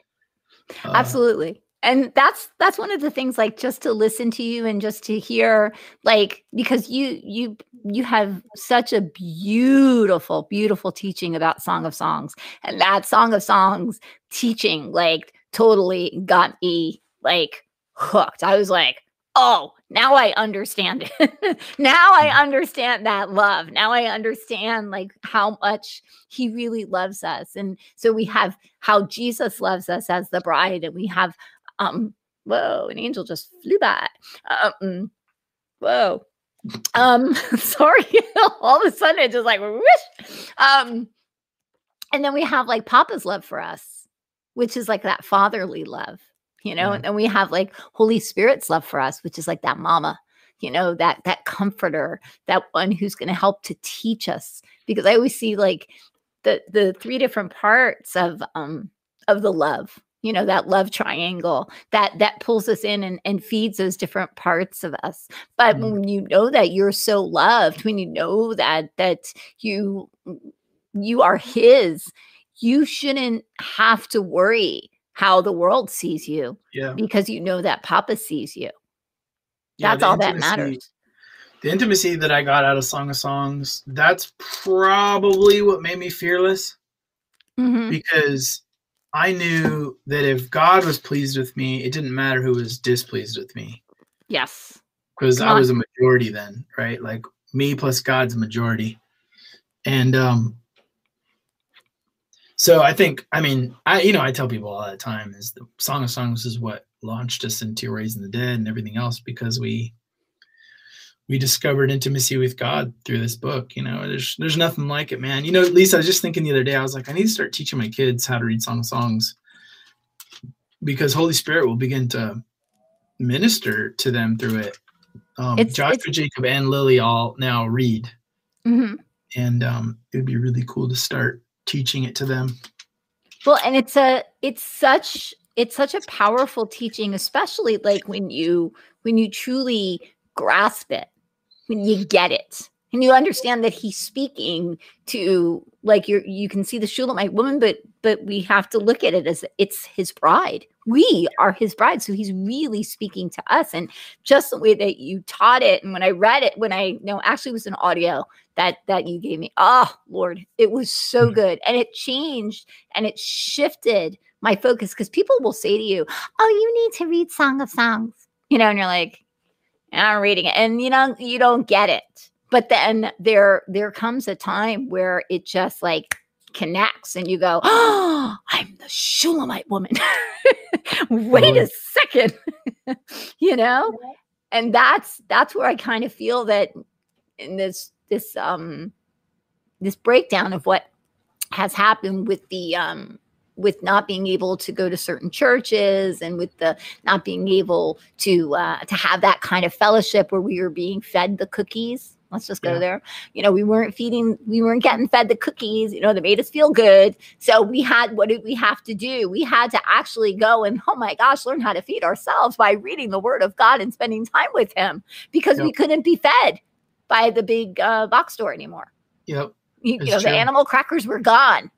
Uh, Absolutely. And that's, that's one of the things, like just to listen to you and just to hear, like, because you, you, you have such a beautiful, beautiful teaching about Song of Songs, and that Song of Songs teaching, like totally got me like hooked. I was like, oh, now I understand it. Now I understand that love. Now I understand like how much he really loves us. And so we have how Jesus loves us as the bride, and we have Um, whoa, an angel just flew by. Um, whoa. Um, sorry. All of a sudden it just like, whoosh. Um, and then we have like Papa's love for us, which is like that fatherly love, you know, yeah. and then we have like Holy Spirit's love for us, which is like that mama, you know, that, that comforter, that one who's going to help to teach us. Because I always see like the, the three different parts of, um, of the love. you know, that love triangle that that pulls us in and, and feeds those different parts of us. But mm. when you know that you're so loved, when you know that that you you are his, you shouldn't have to worry how the world sees you, yeah. because you know that Papa sees you. Yeah, that's all intimacy, that matters. The intimacy that I got out of Song of Songs, that's probably what made me fearless, mm-hmm. because I knew that if God was pleased with me, it didn't matter who was displeased with me. Yes. Because I was a majority then, right? Like me plus God's majority. And um, so I think, I mean, I you know, I tell people all the time is the Song of Songs is what launched us into Raising the Dead and everything else, because we we discovered intimacy with God through this book. You know, there's there's nothing like it, man. You know, Lisa, I was just thinking the other day, I was like, I need to start teaching my kids how to read Song of Songs, because Holy Spirit will begin to minister to them through it. Um, it's, Joshua, it's, Jacob, and Lily all now read. Mm-hmm. And um, it would be really cool to start teaching it to them. Well, and it's a, it's such, it's such a powerful teaching, especially like when you, when you truly grasp it. When you get it and you understand that he's speaking to, like, you're, you can see the Shulamite woman, but, but we have to look at it as it's his bride. We are his bride. So he's really speaking to us. And just the way that you taught it. And when I read it, when I, no, actually it was an audio that, that you gave me. Oh Lord, it was so good. And it changed and it shifted my focus. Cause people will say to you, oh, you need to read Song of Songs, you know, and you're like, I'm reading it, and you know, you don't get it, but then there, there comes a time where it just like connects and you go, oh, I'm the Shulamite woman. Wait oh. a second, you know? And that's, that's where I kind of feel that in this, this, um, this breakdown of what has happened with the, um, with not being able to go to certain churches and with the not being able to uh, to have that kind of fellowship where we were being fed the cookies. Let's just go yeah. there. You know, we weren't feeding, we weren't getting fed the cookies, you know, that made us feel good. So we had, what did we have to do? We had to actually go and, oh my gosh, learn how to feed ourselves by reading the word of God and spending time with him, because yep. we couldn't be fed by the big uh, box store anymore. Yep. You, you know, true. The animal crackers were gone.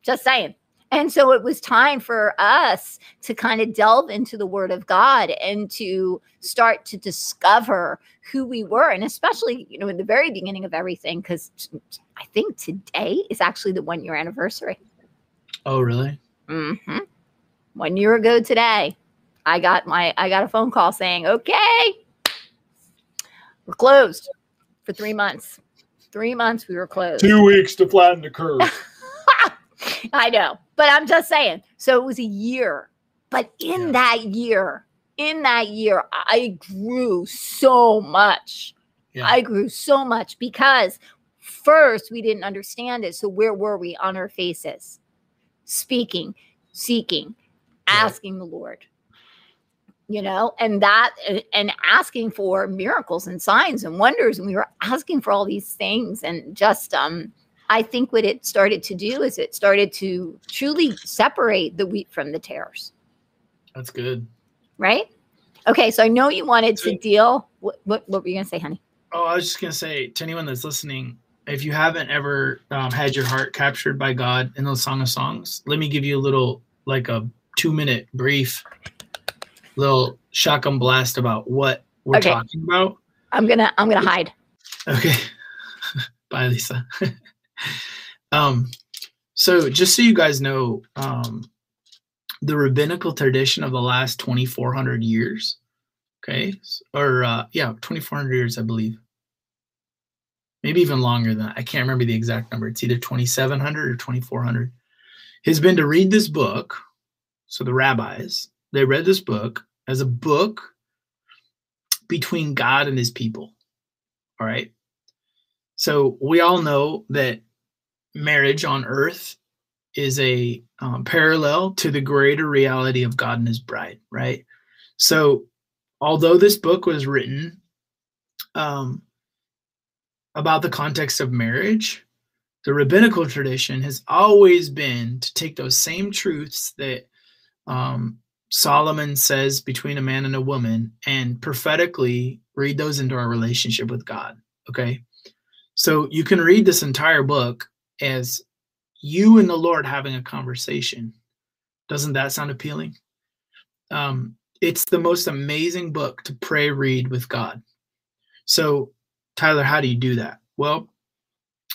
Just saying. And so it was time for us to kind of delve into the word of God and to start to discover who we were. And especially, you know, in the very beginning of everything, because I think today is actually the one year anniversary. Oh, really? Mm-hmm. One year ago today, I got my, I got a phone call saying, okay, we're closed for three months. Three months we were closed. Two weeks to flatten the curve. I know, but I'm just saying. So it was a year, but in yeah. that year, in that year, I grew so much. Yeah. I grew so much because first we didn't understand it. So where were we on our faces? Speaking, seeking, asking yeah. the Lord, you know, and that, and asking for miracles and signs and wonders. And we were asking for all these things and just, um, I think what it started to do is it started to truly separate the wheat from the tares. That's good. Right? Okay. So I know you wanted to deal. What, what, what were you going to say, honey? Oh, I was just going to say to anyone that's listening, if you haven't ever um, had your heart captured by God in those Song of Songs, let me give you a little, like a two minute brief little shotgun blast about what we're okay. talking about. I'm going to, I'm going to hide. Okay. Bye, Lisa. Um, so just so you guys know, um, the rabbinical tradition of the last twenty-four hundred years, okay, or, uh, yeah, twenty-four hundred years, I believe, maybe even longer than that. I can't remember the exact number. It's either twenty-seven hundred or twenty-four hundred has been to read this book. So the rabbis, they read this book as a book between God and his people. All right. So we all know that marriage on earth is a um, parallel to the greater reality of God and his bride, right? So although this book was written um, about the context of marriage, the rabbinical tradition has always been to take those same truths that um, Solomon says between a man and a woman, and prophetically read those into our relationship with God. Okay. So you can read this entire book as you and the Lord having a conversation. Doesn't that sound appealing? Um, it's the most amazing book to pray, read with God. So Tyler, how do you do that? Well,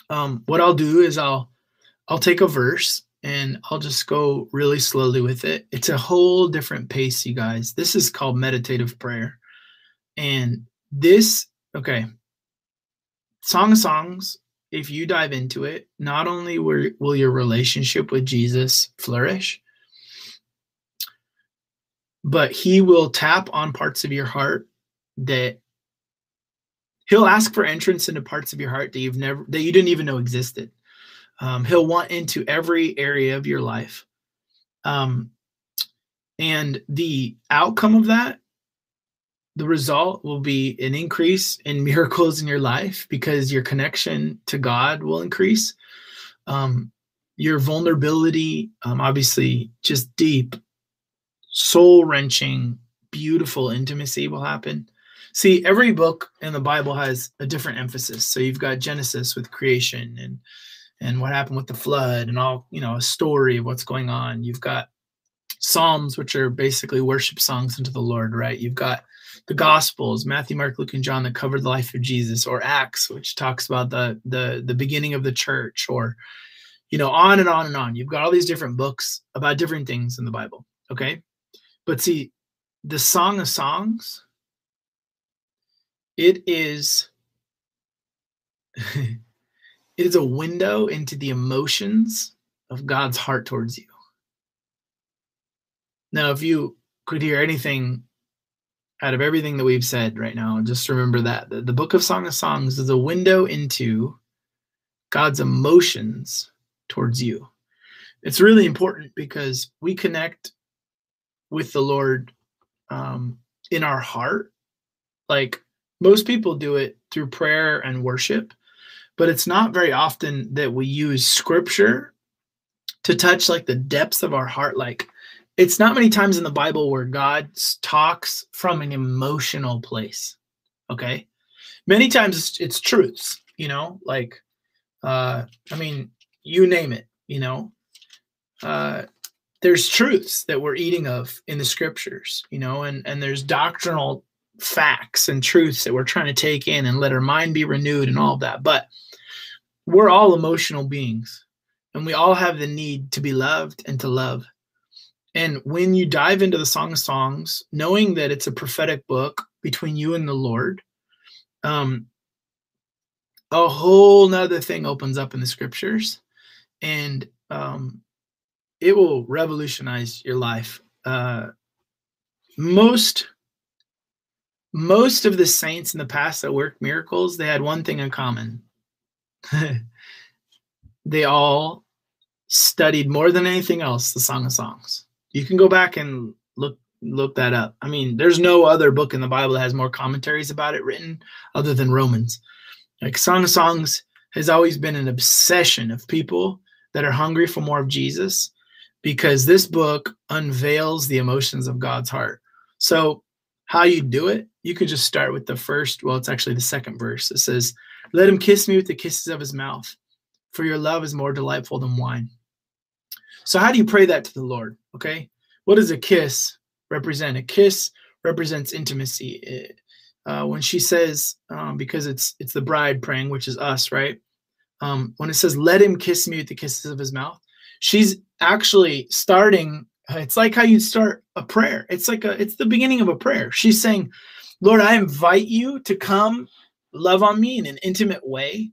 um, what I'll do is I'll, I'll take a verse and I'll just go really slowly with it. It's a whole different pace, you guys. This is called meditative prayer. And this, okay, Song of Songs, if you dive into it, not only will your relationship with Jesus flourish, but he will tap on parts of your heart that he'll ask for entrance into parts of your heart that you've never, that you didn't even know existed. Um, he'll want into every area of your life. Um, and the outcome of that, the result will be an increase in miracles in your life because your connection to God will increase. Um, your vulnerability, um, obviously just deep, soul-wrenching, beautiful intimacy will happen. See, every book in the Bible has a different emphasis. So you've got Genesis with creation and and what happened with the flood and all, you know, a story of what's going on. You've got Psalms, which are basically worship songs unto the Lord, right? You've got the Gospels, Matthew, Mark, Luke, and John, that cover the life of Jesus, or Acts, which talks about the, the, the beginning of the church, or, you know, on and on and on. You've got all these different books about different things in the Bible, okay? But see, the Song of Songs, it is... It is a window into the emotions of God's heart towards you. Now, if you could hear anything out of everything that we've said right now, just remember that the book of Song of Songs is a window into God's emotions towards you. It's really important because we connect with the Lord um, in our heart. Like most people do it through prayer and worship. But it's not very often that we use scripture to touch like the depths of our heart. Like it's not many times in the Bible where God talks from an emotional place. Okay. Many times it's, it's truths, you know, like, uh, I mean, you name it, you know, uh, there's truths that we're eating of in the scriptures, you know, and, and there's doctrinal facts and truths that we're trying to take in and let our mind be renewed and all of that. But we're all emotional beings and we all have the need to be loved and to love. And when you dive into the Song of Songs, knowing that it's a prophetic book between you and the Lord, um, a whole nother thing opens up in the scriptures, and um, it will revolutionize your life. Uh, most Most of the saints in the past that worked miracles, they had one thing in common. They all studied more than anything else the Song of Songs. You can go back and look look that up. I mean, there's no other book in the Bible that has more commentaries about it written other than Romans. Like Song of Songs has always been an obsession of people that are hungry for more of Jesus, because this book unveils the emotions of God's heart. So how you do it, you could just start with the first, well, it's actually the second verse. It says, "Let him kiss me with the kisses of his mouth, for your love is more delightful than wine." So how do you pray that to the Lord, okay? What does a kiss represent? A kiss represents intimacy. It, uh, when she says, um, because it's it's the bride praying, which is us, right? Um, when it says, "Let him kiss me with the kisses of his mouth," she's actually starting. It's like how you start a prayer. It's like a, it's the beginning of a prayer. She's saying, "Lord, I invite you to come love on me in an intimate way.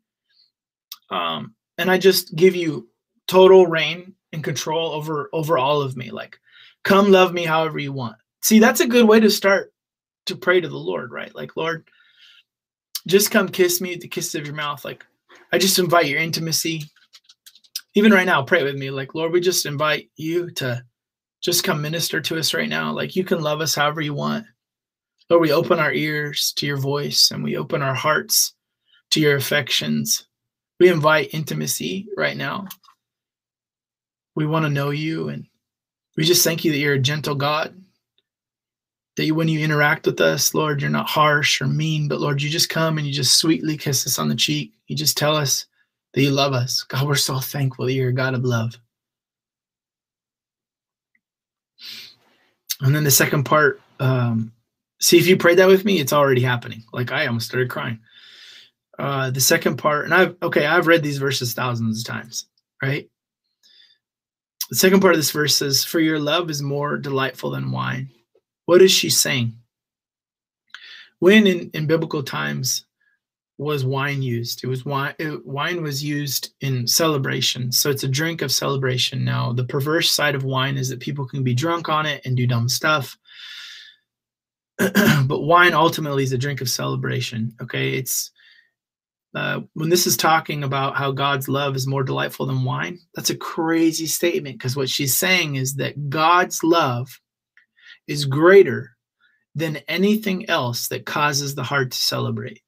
Um, and I just give you total reign and control over, over all of me. Like, come love me however you want." See, that's a good way to start to pray to the Lord, right? Like, "Lord, just come kiss me at the kisses of your mouth. Like, I just invite your intimacy." Even right now, pray with me. Like, "Lord, we just invite you to just come minister to us right now. Like, you can love us however you want. Lord, we open our ears to your voice and we open our hearts to your affections. We invite intimacy right now. We want to know you and We just thank you that you're a gentle God, that you, when you interact with us, Lord, you're not harsh or mean, but Lord, you just come and you just sweetly kiss us on the cheek. You just tell us that you love us. God, we're so thankful that you're a God of love. And then the second part, um, see, if you prayed that with me, it's already happening. Like, I almost started crying. Uh, the second part, and I've, okay, I've read these verses thousands of times, right? The second part of this verse says, for your love is more delightful than wine. What is she saying? When in, in biblical times was wine used? It was wine, it, wine was used in celebration. So it's a drink of celebration. Now, the perverse side of wine is that people can be drunk on it and do dumb stuff. But wine ultimately is a drink of celebration. Okay, it's uh, when this is talking about how God's love is more delightful than wine, that's a crazy statement, because what she's saying is that God's love is greater than anything else that causes the heart to celebrate.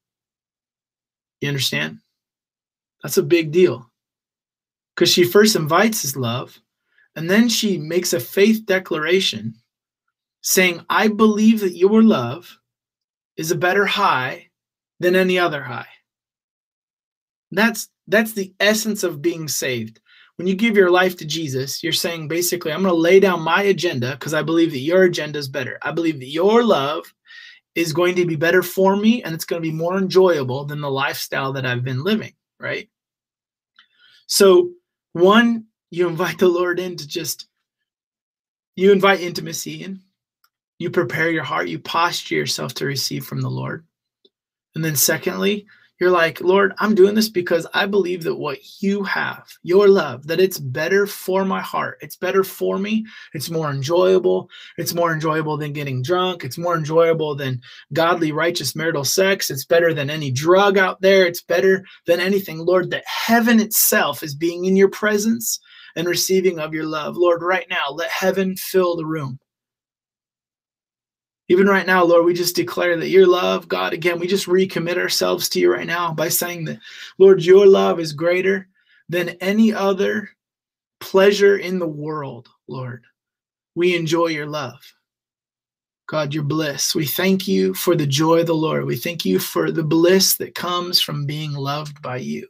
You understand? That's a big deal, because she first invites his love, and then she makes a faith declaration saying, I believe that your love is a better high than any other high. That's, that's the essence of being saved. When you give your life to Jesus, you're saying basically, I'm going to lay down my agenda because I believe that your agenda is better. I believe that your love is going to be better for me, and it's going to be more enjoyable than the lifestyle that I've been living, right? So one, you invite the Lord in to just, you invite intimacy in. You prepare your heart. You posture yourself to receive from the Lord. And then secondly, you're like, Lord, I'm doing this because I believe that what you have, your love, that it's better for my heart. It's better for me. It's more enjoyable. It's more enjoyable than getting drunk. It's more enjoyable than godly, righteous marital sex. It's better than any drug out there. It's better than anything, Lord, that heaven itself is being in your presence and receiving of your love. Lord, right now, let heaven fill the room. Even right now, Lord, we just declare that your love, God, again, we just recommit ourselves to you right now by saying that, Lord, your love is greater than any other pleasure in the world, Lord. We enjoy your love. God, your bliss. We thank you for the joy of the Lord. We thank you for the bliss that comes from being loved by you.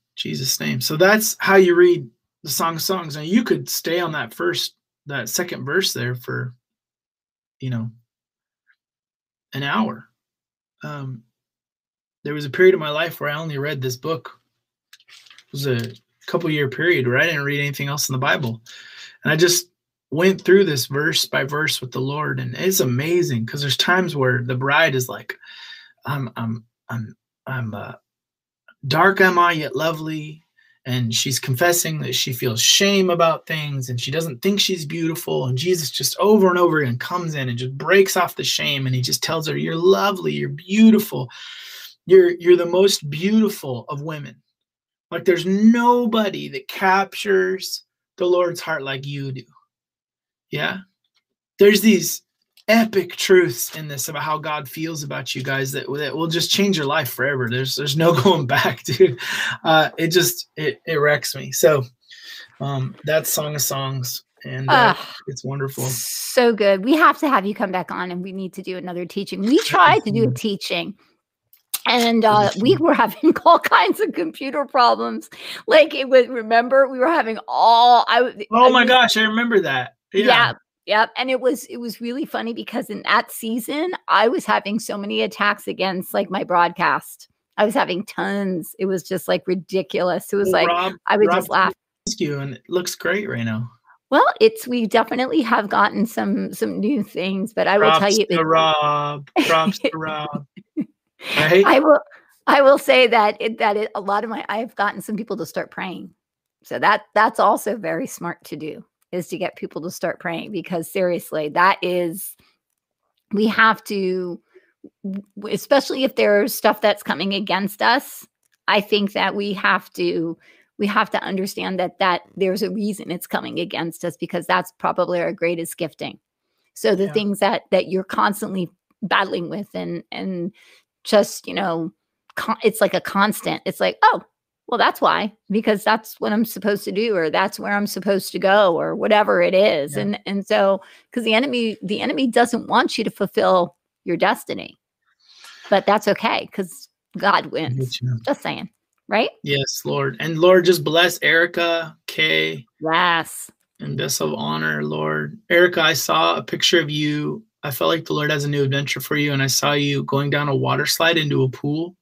In Jesus' name. So that's how you read the Song of Songs. Now, you could stay on that first that second verse there for, you know, an hour. Um, there was a period of my life where I only read this book. It was a couple year period where I didn't read anything else in the Bible. And I just went through this verse by verse with the Lord. And it's amazing, because there's times where the bride is like, I'm, I'm, I'm, I'm uh, dark am I yet lovely. And she's confessing that she feels shame about things, and she doesn't think she's beautiful. And Jesus just over and over again comes in and just breaks off the shame. And he just tells her, you're lovely. You're beautiful. You're, you're the most beautiful of women. Like, there's nobody that captures the Lord's heart like you do. Yeah. There's these epic truths in this about how God feels about you guys that, that will just change your life forever. There's there's no going back, dude. Uh, it just, it, it wrecks me. So um, that's Song of Songs, and uh, uh, it's wonderful. So good. We have to have you come back on, and we need to do another teaching. We tried to do a teaching, and uh, we were having all kinds of computer problems. Like, it was, remember, we were having all, I Oh my I, gosh, I remember that. Yeah. yeah. Yep. And it was, it was really funny, because in that season, I was having so many attacks against like my broadcast. I was having tons. It was just like ridiculous. It was well, like, Rob, I would Rob just laugh. You, and it looks great right now. Well, it's, we definitely have gotten some, some new things, but I props will tell you. To it, Rob, props to Rob. Right? I will, I will say that it, that it, a lot of my, I've gotten some people to start praying. So that, that's also very smart to do, is to get people to start praying, because seriously, that is, we have to, especially if there's stuff that's coming against us. I think that we have to, we have to understand that, that there's a reason it's coming against us, because that's probably our greatest gifting. So the yeah. things that, that you're constantly battling with, and, and just, you know, con- it's like a constant, it's like, oh, Well, that's why, because that's what I'm supposed to do, or that's where I'm supposed to go, or whatever it is. Yeah. And and so, because the enemy, the enemy doesn't want you to fulfill your destiny, but that's okay, because God wins. Just saying, right? Yes, Lord. And Lord, just bless Erica, Kay. Yes. And guests of honor, Lord. Erica, I saw a picture of you. I felt like the Lord has a new adventure for you, and I saw you going down a water slide into a pool.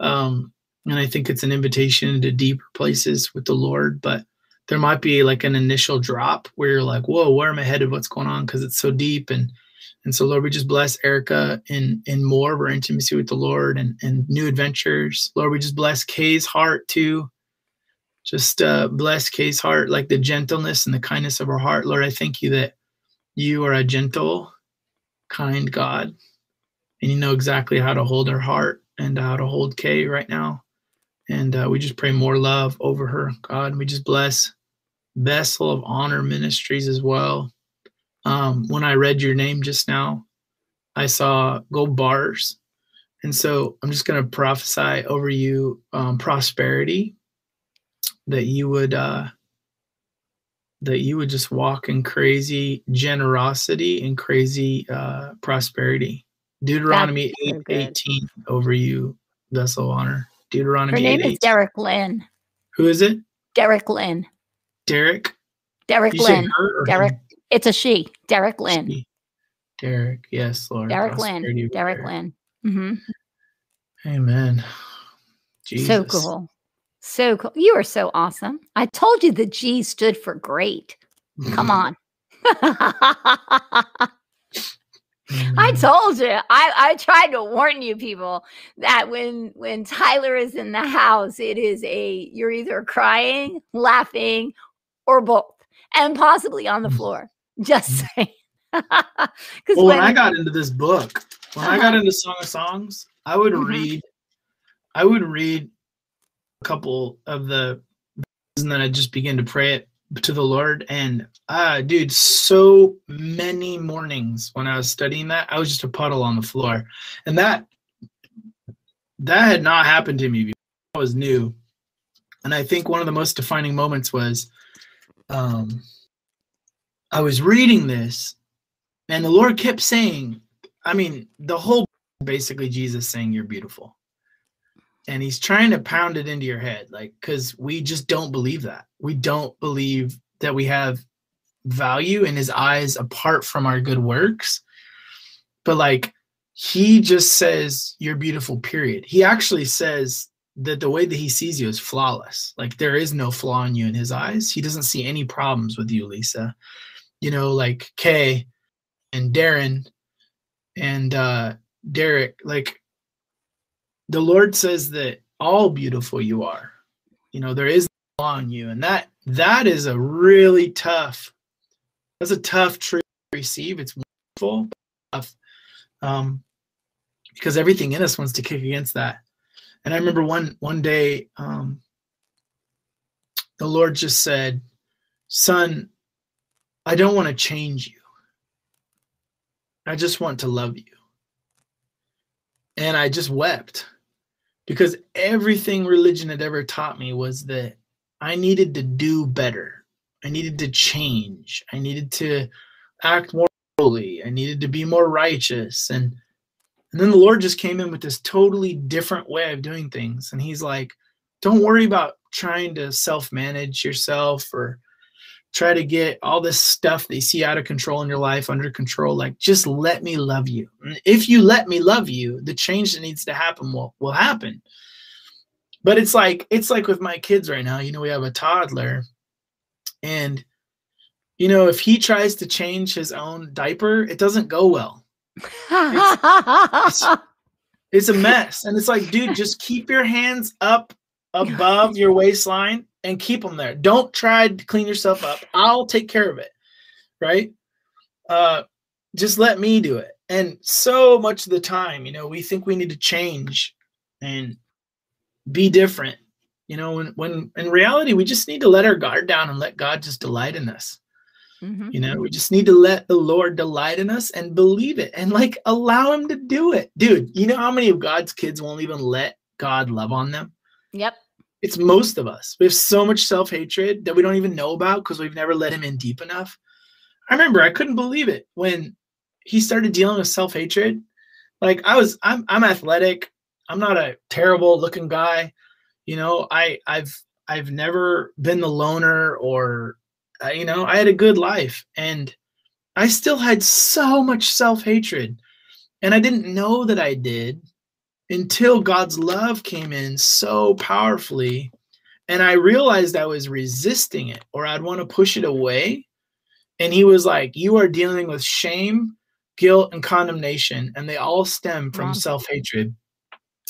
Um. And I think it's an invitation into deeper places with the Lord, but there might be like an initial drop where you're like, whoa, where am I headed? What's going on? Because it's so deep. And and so, Lord, we just bless Erica in, in more of our intimacy with the Lord and, and new adventures. Lord, we just bless Kay's heart too. Just uh, bless Kay's heart, like the gentleness and the kindness of her heart. Lord, I thank you that you are a gentle, kind God, and you know exactly how to hold her heart and how to hold Kay right now. And uh, we just pray more love over her, God. And we just bless Vessel of Honor Ministries as well. Um, when I read your name just now, I saw gold bars. And so I'm just going to prophesy over you um, prosperity, that you would uh, that you would just walk in crazy generosity and crazy uh, prosperity. Deuteronomy eight eighteen over you, Vessel of Honor. Deuteronomy. Her name is Derek Lynn. Who is it? Derek Lynn. Derek? Derek Lynn. Derek. Him? It's a she. Derek Lynn. She. Derek. Yes, Lord. Derek Lynn. Derek Lynn. Mm-hmm. Amen. Jesus. So cool. So cool. You are so awesome. I told you the G stood for great. Come on. I told you, I, I tried to warn you people that when, when Tyler is in the house, it is a, you're either crying, laughing, or both, and possibly on the floor. Just saying. Well, when, when I got into this book, when uh-huh. I got into Song of Songs, I would mm-hmm. read, I would read a couple of the, and then I just begin to pray it to the Lord. And uh dude, so many mornings when I was studying that, I was just a puddle on the floor. And that that had not happened to me before. I was new. And I think one of the most defining moments was um I was reading this, and the Lord kept saying, I mean, the whole basically Jesus saying you're beautiful. And he's trying to pound it into your head, like, because we just don't believe that. We don't believe that we have value in his eyes apart from our good works. But like, he just says, you're beautiful, period. He actually says that the way that he sees you is flawless. Like, there is no flaw in you in his eyes. He doesn't see any problems with you, Lisa. You know, like Kay and Darren and uh, Derek, like, the Lord says that all beautiful you are, you know, there is no law on you. And that, that is a really tough, that's a tough truth to receive. It's wonderful, tough, um, because everything in us wants to kick against that. And I remember one, one day, um, the Lord just said, son, I don't want to change you. I just want to love you. And I just wept. Because everything religion had ever taught me was that I needed to do better. I needed to change. I needed to act more holy. I needed to be more righteous. And, and then the Lord just came in with this totally different way of doing things. And he's like, don't worry about trying to self-manage yourself or try to get all this stuff that you see out of control in your life under control. Like, just let me love you. And if you let me love you, the change that needs to happen will, will happen. But it's like, it's like with my kids right now, you know, we have a toddler, and, you know, if he tries to change his own diaper, it doesn't go well. It's, it's, it's a mess. And it's like, dude, just keep your hands up above your waistline and keep them there. Don't try to clean yourself up. I'll take care of it, right? Uh, just let me do it. And so much of the time, you know, we think we need to change and be different. You know, when, when in reality, we just need to let our guard down and let God just delight in us. Mm-hmm. You know, we just need to let the Lord delight in us and believe it and, like, allow him to do it. Dude, you know how many of God's kids won't even let God love on them? Yep. It's most of us. We have so much self-hatred that we don't even know about because we've never let him in deep enough. I remember I couldn't believe it when he started dealing with self-hatred. Like I was, I'm, I'm athletic. I'm not a terrible looking guy. You know, I, I've, I've never been the loner or, uh, you know, I had a good life, and I still had so much self-hatred, and I didn't know that I did until God's love came in so powerfully. And I realized I was resisting it, or I'd want to push it away. And he was like, you are dealing with shame, guilt, and condemnation, and they all stem from wow. self-hatred.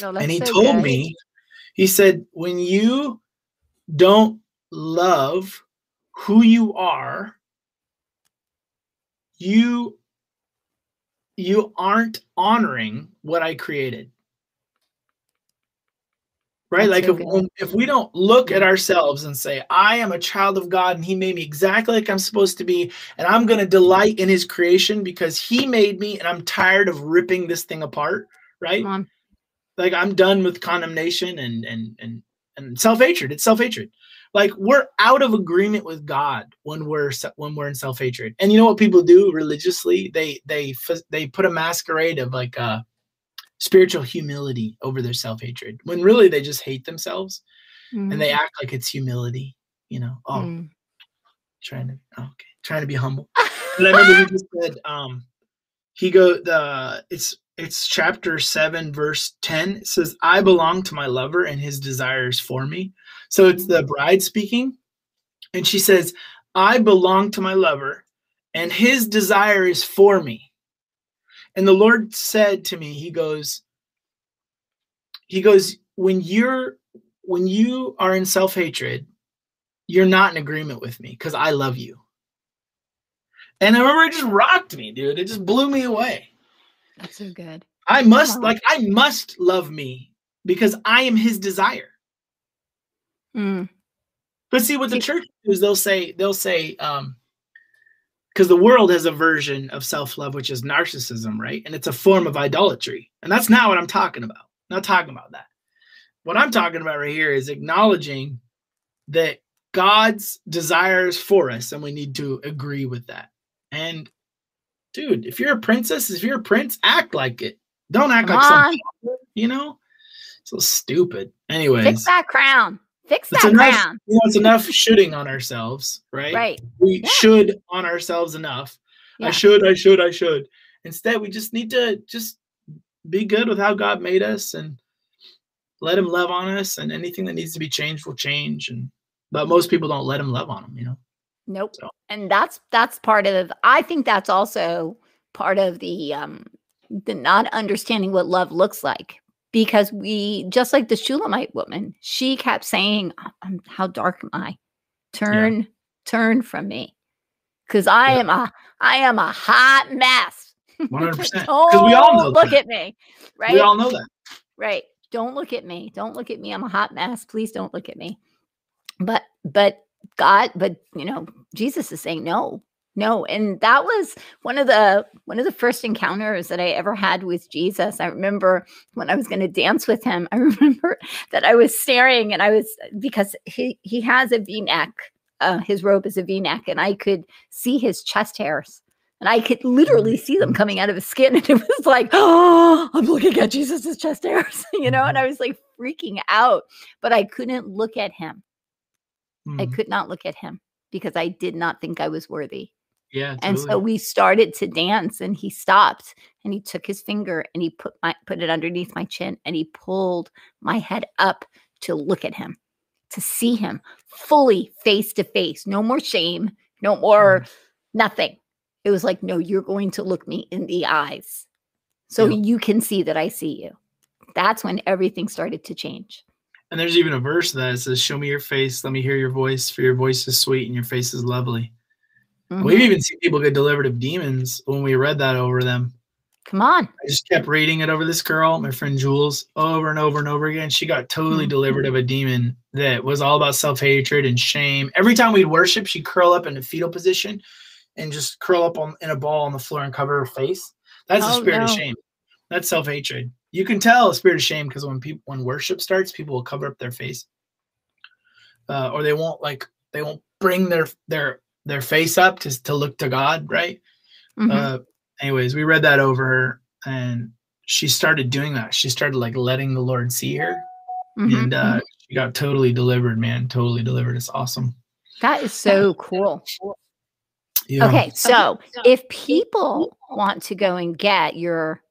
Oh, and he so told good. me, he said, when you don't love who you are, you, you aren't honoring what I created. Right? That's like so if, if we don't look at ourselves and say, I am a child of God, and he made me exactly like I'm supposed to be, and I'm going to delight in his creation because he made me, and I'm tired of ripping this thing apart. Right? Mom. Like I'm done with condemnation and, and, and, and self-hatred. It's self-hatred. Like we're out of agreement with God when we're, when we're in self-hatred. And you know what people do religiously? They, they, they put a masquerade of like a spiritual humility over their self-hatred, when really they just hate themselves mm. and they act like it's humility, you know, Oh, mm. trying to, oh, okay. trying to be humble. And I remember he just said, um, he go, the, it's, It's chapter seven, verse ten. It says, I belong to my lover and his desires for me. So it's the bride speaking. And she says, I belong to my lover and his desire is for me. And the Lord said to me, he goes, he goes, when you're, when you are in self-hatred, you're not in agreement with me because I love you. And I remember it just rocked me, dude. It just blew me away. That's so good. I must like, I must love me because I am his desire. Mm. But see what the church does, they'll say, they'll say, um, because the world has a version of self-love, which is narcissism, right? And it's a form of idolatry. And that's not what I'm talking about. I'm not talking about that. What I'm talking about right here is acknowledging that God's desires for us, and we need to agree with that. And dude, if you're a princess, if you're a prince, act like it. Don't act Come like something, you know? So stupid. Anyways. Fix that crown. Fix that enough, crown. You know, it's enough shooting on ourselves, right? Right. We yeah. should on ourselves enough. Yeah. I should, I should, I should. Instead, we just need to just be good with how God made us and let him love on us, and anything that needs to be changed will change. And but most people don't let him love on them, you know? Nope. And that's, that's part of, I think that's also part of the, um, the not understanding what love looks like, because we, just like the Shulamite woman, she kept saying, oh, how dark am I? Turn, yeah. turn from me. Cause I yeah. am a, I am a hot mess. one hundred percent. Don't we all know look that. at me. Right. We all know that. Right. Don't look at me. Don't look at me. I'm a hot mess. Please don't look at me. But, but, God, but you know, Jesus is saying no, no. And that was one of the, one of the first encounters that I ever had with Jesus. I remember when I was going to dance with him, I remember that I was staring, and I was, because he, he has a V-neck, uh, his robe is a V-neck, and I could see his chest hairs, and I could literally see them coming out of his skin. And it was like, oh, I'm looking at Jesus's chest hairs, you know, and I was like freaking out, but I couldn't look at him. I could not look at him because I did not think I was worthy. Yeah. Totally. And so we started to dance, and he stopped, and he took his finger and he put my, put it underneath my chin, and he pulled my head up to look at him, to see him fully face to face. No more shame, no more mm. nothing. It was like, no, you're going to look me in the eyes so yeah. you can see that I see you. That's when everything started to change. And there's even a verse that says, show me your face. Let me hear your voice, for your voice is sweet and your face is lovely. Mm-hmm. We've even seen people get delivered of demons when we read that over them. Come on. I just kept reading it over this girl, my friend Jules, over and over and over again. She got totally mm-hmm. delivered of a demon that was all about self-hatred and shame. Every time we'd worship, she'd curl up in a fetal position and just curl up on, in a ball on the floor and cover her face. That's oh, the spirit no. of shame. That's self-hatred. You can tell a spirit of shame because when people, when worship starts, people will cover up their face. uh, or they won't like they won't bring their their their face up to to look to God, right? Mm-hmm. Uh, anyways, we read that over, and she started doing that. She started like letting the Lord see her, mm-hmm. and uh, she got totally delivered, man. Totally delivered. It's awesome. That is so cool. Yeah. Okay, so if people want to go and get your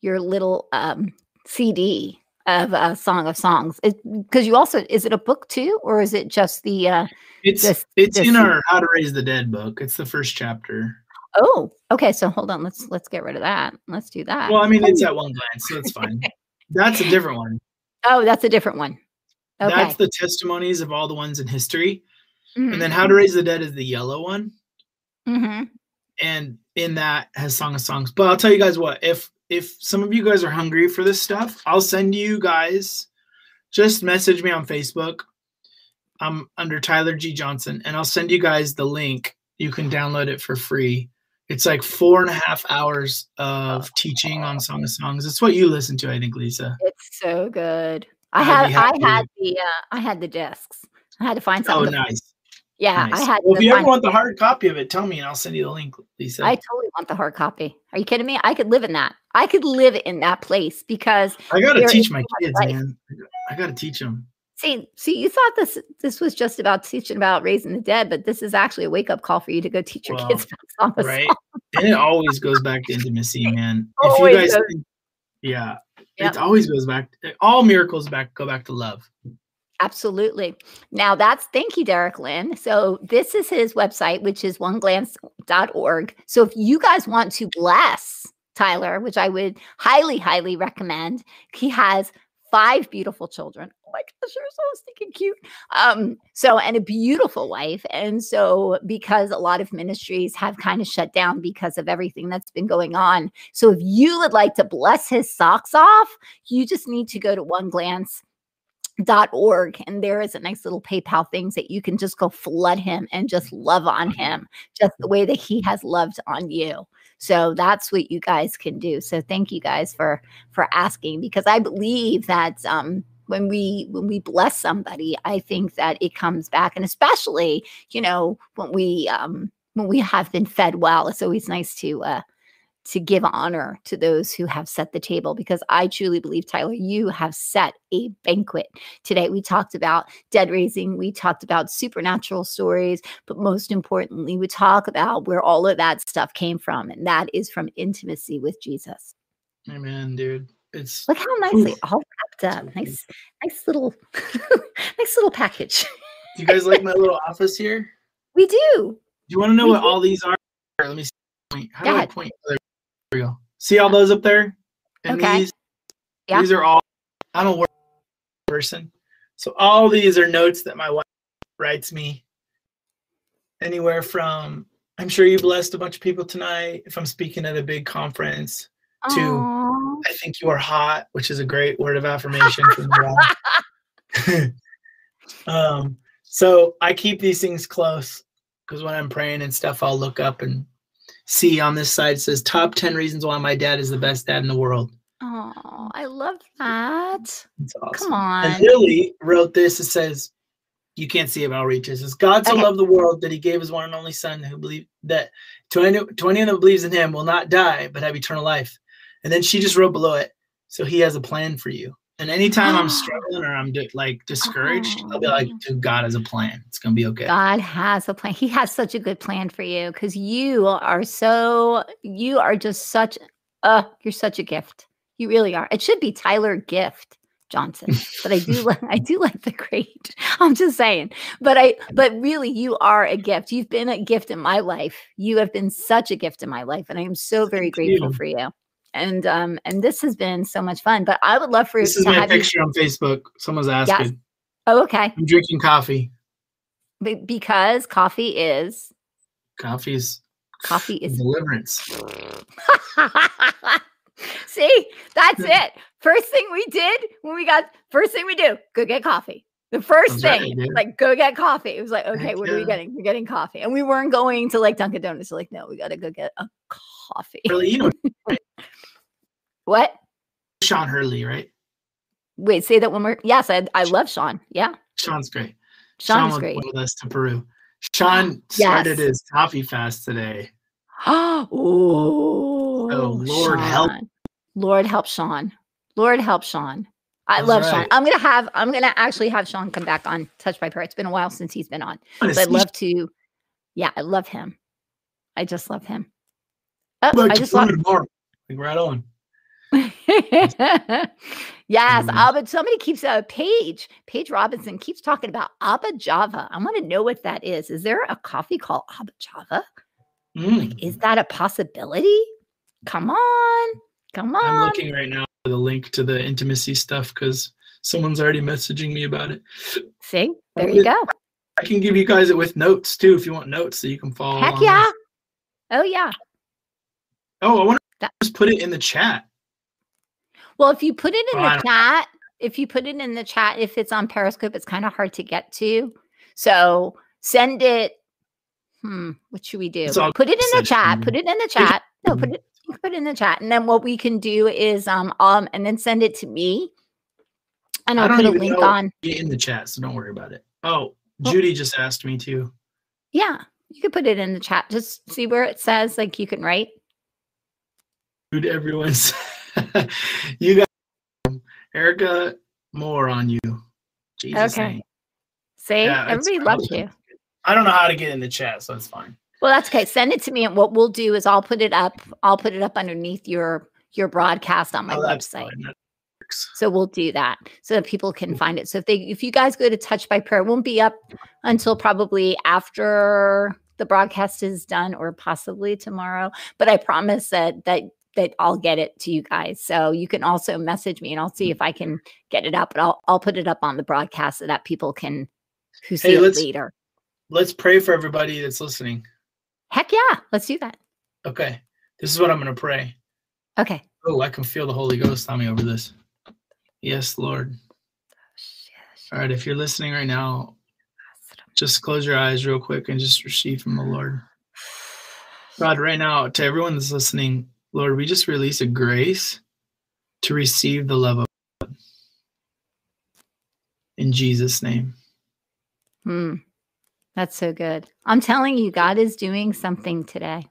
your little um, C D of uh, Song of Songs, because you also, is it a book too, or is it just the? Uh, it's the, it's the in C D? Our How to Raise the Dead book. It's the first chapter. Oh, okay. So hold on, let's let's get rid of that. Let's do that. Well, I mean, it's at one glance, so it's fine. That's a different one. Oh, that's a different one. Okay. That's the testimonies of all the ones in history, mm-hmm. and then How to Raise the Dead is the yellow one. Mm-hmm. And in that has Song of Songs. But I'll tell you guys what, if if some of you guys are hungry for this stuff, I'll send you guys, just message me on Facebook. I'm under Tyler G. Johnson, and I'll send you guys the link. You can download it for free. It's like four and a half hours of teaching on Song of Songs. It's what you listen to, I think, Lisa. It's so good. I had I had the uh, I had the discs. I had to find something. Oh, nice. Yeah, nice. I had. Well, if you ever want the hard copy of it, tell me and I'll send you the link, Lisa. I totally want the hard copy. Are you kidding me? I could live in that. I could live in that place because I gotta teach my kids, man. I gotta teach them. See, see, you thought this this was just about teaching about raising the dead, but this is actually a wake up call for you to go teach your well, kids about Song of Songs. Right, and it always goes back to intimacy, man. If you guys, think, yeah, yep. It always goes back. To, all miracles back go back to love. Absolutely. Now that's, thank you, Derek Lynn. So this is his website, which is one glance dot org. So if you guys want to bless Tyler, which I would highly, highly recommend, he has five beautiful children. Oh my gosh, you're so stinking cute. Um, so, and a beautiful wife. And so because a lot of ministries have kind of shut down because of everything that's been going on. So if you would like to bless his socks off, you just need to go to one glance dot org. Dot org and there is a nice little PayPal things that you can just go flood him and just love on him just the way that he has loved on you. So that's what you guys can do. So thank you guys for for asking, because I believe that um when we when we bless somebody, I think that it comes back, and especially you know when we um when we have been fed well, it's always nice to uh to give honor to those who have set the table, because I truly believe, Tyler, you have set a banquet today. We talked about dead raising. We talked about supernatural stories, but most importantly, we talk about where all of that stuff came from. And that is from intimacy with Jesus. Amen, dude. It's look how nicely oof. all wrapped up. Nice, nice little, nice little package. Do you guys like my little office here? We do. Do you want to know we what do. all these are? Let me see. How do I point? There we go. See all those up there? And okay. These, yeah. These are all, I don't work in person. So all these are notes that my wife writes me. Anywhere from, I'm sure you blessed a bunch of people tonight. If I'm speaking at a big conference, Aww. to, I think you are hot, which is a great word of affirmation from God. um, so I keep these things close because when I'm praying and stuff, I'll look up and see on this side, it says top ten reasons why my dad is the best dad in the world. Oh, I love that. It's awesome. Come on. And Lily wrote this. It says, you can't see it, but I'll read it. It says, God so okay. loved the world that he gave his one and only son, who believed that to anyone who believes in him will not die, but have eternal life. And then she just wrote below it, so he has a plan for you. And anytime oh. I'm struggling or I'm like discouraged, oh. I'll be like, dude, God has a plan. It's going to be okay. God has a plan. He has such a good plan for you, because you are so, you are just such, uh, you're such a gift. You really are. It should be Tyler Gift Johnson, but I do, I do like the great, I'm just saying, but I, but really you are a gift. You've been a gift in my life. You have been such a gift in my life. And I am so very Thank grateful you. for you. And um and this has been so much fun, but I would love for you to have. This is my picture you... on Facebook. Someone's asking. Yes. Oh, okay. I'm drinking coffee. Be because coffee is. Coffee is. Coffee is deliverance. See, that's it. First thing we did when we got first thing we do, go get coffee. The first that's thing, right, like, go get coffee. It was like, okay, Heck what yeah. are we getting? We're getting coffee, and we weren't going to like Dunkin' Donuts. We're like, no, we got to go get a coffee. Really, you know. What? Sean Hurley, right? Wait, say that one more. Yes, I I love Sean. Yeah. Sean's great. Sean, Sean was great. Went with us to Peru. Sean started yes. his coffee fast today. Oh, so Lord Sean. help. Lord help Sean. Lord help Sean. I That's love right. Sean. I'm gonna have. I'm gonna actually have Sean come back on Touch by Prayer. It's been a while since he's been on. But I'd love to. Yeah, I love him. I just love him. Oh, like I just love him. Mark. Like right on. yes, mm-hmm. Abba. Somebody keeps a uh, Paige. Paige Robinson keeps talking about Abba Java. I want to know what that is. Is there a coffee called Abba Java? Mm. Like, is that a possibility? Come on, come on. I'm looking right now for the link to the intimacy stuff because someone's already messaging me about it. See, there you I go. I can give you guys it with notes too if you want notes, so you can follow. Heck yeah! There. Oh yeah. Oh, I want to just put it in the chat. Well, if you put it in the chat, if you put it in the chat, if it's on Periscope, it's kind of hard to get to. So send it. Hmm. What should we do? Put it in the chat. Put it in the chat. No, put it, put it in the chat. And then what we can do is, um, um, and then send it to me. And I'll put a link on. In the chat. So don't worry about it. Oh, Judy just asked me to. Yeah. You could put it in the chat. Just see where it says, like you can write. Dude, everyone's. You got um, Erica more on you. Jesus okay. Name. See, yeah, everybody loves you. I don't know how to get in the chat, so it's fine. Well, that's okay. Send it to me, and what we'll do is I'll put it up. I'll put it up underneath your your broadcast on my oh, website. So we'll do that so that people can find it. So if they, if you guys go to Touch by Prayer, it won't be up until probably after the broadcast is done, or possibly tomorrow. But I promise that that. that I'll get it to you guys. So you can also message me and I'll see if I can get it up, but I'll, I'll put it up on the broadcast so that people can who see hey, it let's, later. Let's pray for everybody that's listening. Heck yeah. Let's do that. Okay. This is what I'm going to pray. Okay. Oh, I can feel the Holy Ghost on me over this. Yes, Lord. All right. If you're listening right now, just close your eyes real quick and just receive from the Lord. God, right now to everyone that's listening, Lord, we just release a grace to receive the love of God. In Jesus' name. Mm, that's so good. I'm telling you, God is doing something today.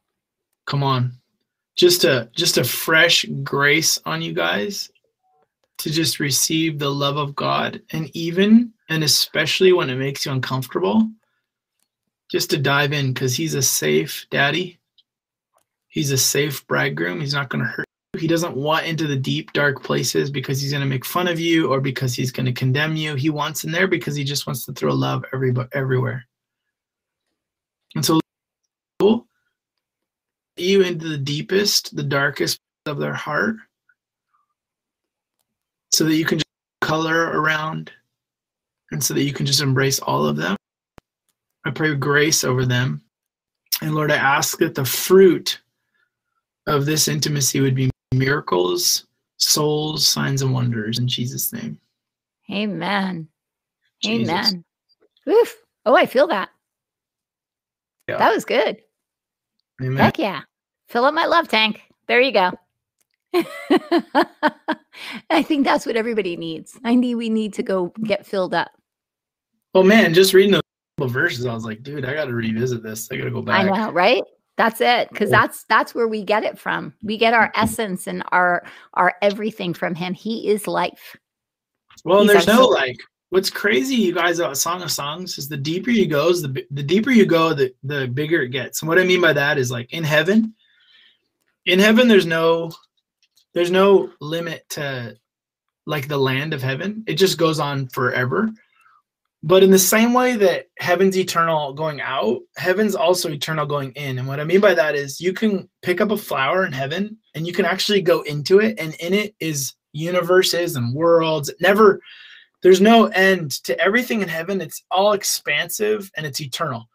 Come on. Just a, just a fresh grace on you guys to just receive the love of God. And even and especially when it makes you uncomfortable, just to dive in because he's a safe daddy. He's a safe bridegroom. He's not going to hurt you. He doesn't want into the deep, dark places because he's going to make fun of you or because he's going to condemn you. He wants in there because he just wants to throw love every, everywhere. And so you into the deepest, the darkest of their heart so that you can just color around and so that you can just embrace all of them. I pray grace over them. And Lord, I ask that the fruit of this intimacy would be miracles, souls, signs, and wonders in Jesus' name. Amen. Jesus. Amen. Oof. Oh, I feel that. Yeah. That was good. Amen. Heck yeah. Fill up my love tank. There you go. I think that's what everybody needs. I need, we need to go get filled up. Oh man, just reading those verses, I was like, dude, I got to revisit this. I got to go back. I know, right? That's it. Cause that's, that's where we get it from. We get our essence and our, our everything from him. He is life. Well, and there's no like, what's crazy, you guys, about Song of Songs is the deeper you go, the, the deeper you go, the, the bigger it gets. And what I mean by that is like in heaven, in heaven, there's no, there's no limit to like the land of heaven. It just goes on forever. But in the same way that heaven's eternal going out, heaven's also eternal going in. And what I mean by that is you can pick up a flower in heaven and you can actually go into it. And in it is universes and worlds. It never, there's no end to everything in heaven. It's all expansive and it's eternal.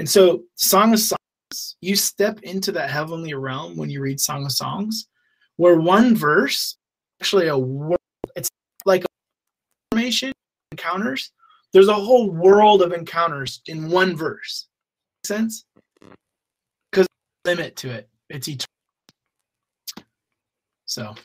And so Song of Songs, you step into that heavenly realm when you read Song of Songs, where one verse, actually a world, it's like a formation encounters. There's a whole world of encounters in one verse. Make sense? Because there's no limit to it. It's eternal. So,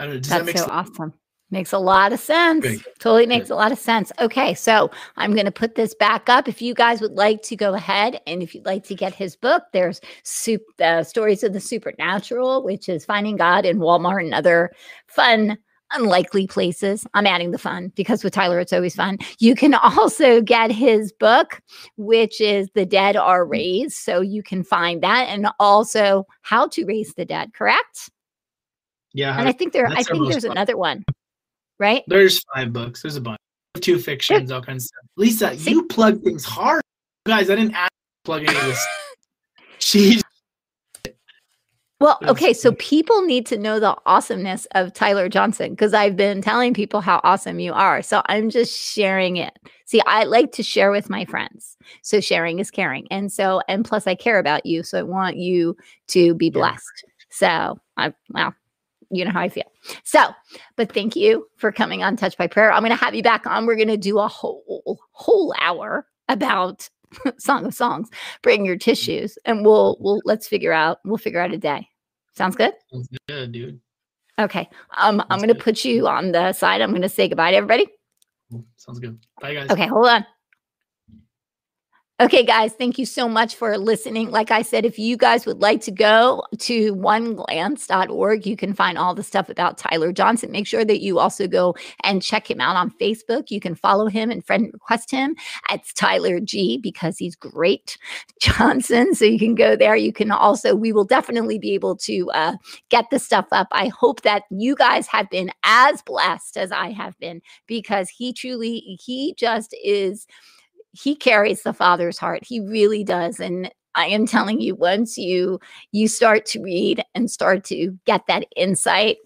I don't know. Does That's that make so sense? Awesome. Makes a lot of sense. Big. Totally makes Big. a lot of sense. Okay, so I'm going to put this back up. If you guys would like to go ahead and if you'd like to get his book, there's soup, uh, Stories of the Supernatural, which is Finding God in Walmart and Other Fun Unlikely Places. I'm adding the fun because with Tyler, it's always fun. You can also get his book, which is The Dead Are Raised. So you can find that and also How to Raise the Dead, correct? Yeah. And I think there, I think there's fun. another one, right? There's five books. There's a bunch. Two fictions, all kinds of stuff. Lisa, See? you plug things hard. Guys, I didn't ask to plug any of this. She Well, okay, so people need to know the awesomeness of Tyler Johnson because I've been telling people how awesome you are. So I'm just sharing it. See, I like to share with my friends. So sharing is caring. And so, and plus I care about you. So I want you to be blessed. So I, well, you know how I feel. So, but thank you for coming on Touch by Prayer. I'm going to have you back on. We're going to do a whole, whole hour about Song of Songs. Bring your tissues and we'll we'll let's figure out we'll figure out a day. Sounds good? Sounds good, dude. Okay. Um Sounds I'm gonna good. put you on the side. I'm gonna say goodbye to everybody. Sounds good. Bye guys. Okay, hold on. Okay, guys, thank you so much for listening. Like I said, if you guys would like to go to one glance dot org, you can find all the stuff about Tyler Johnson. Make sure that you also go and check him out on Facebook. You can follow him and friend request him. It's Tyler G because he's great Johnson. So you can go there. You can also, we will definitely be able to uh, get the stuff up. I hope that you guys have been as blessed as I have been because he truly, he just is. He carries the Father's heart. He really does. And I am telling you, once you you start to read and start to get that insight,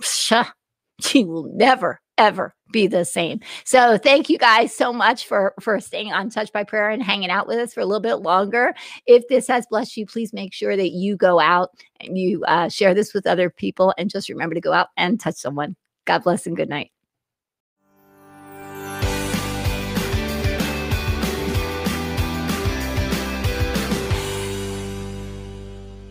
you will never, ever be the same. So thank you guys so much for, for staying on Touch by Prayer and hanging out with us for a little bit longer. If this has blessed you, please make sure that you go out and you uh, share this with other people. And just remember to go out and touch someone. God bless and good night.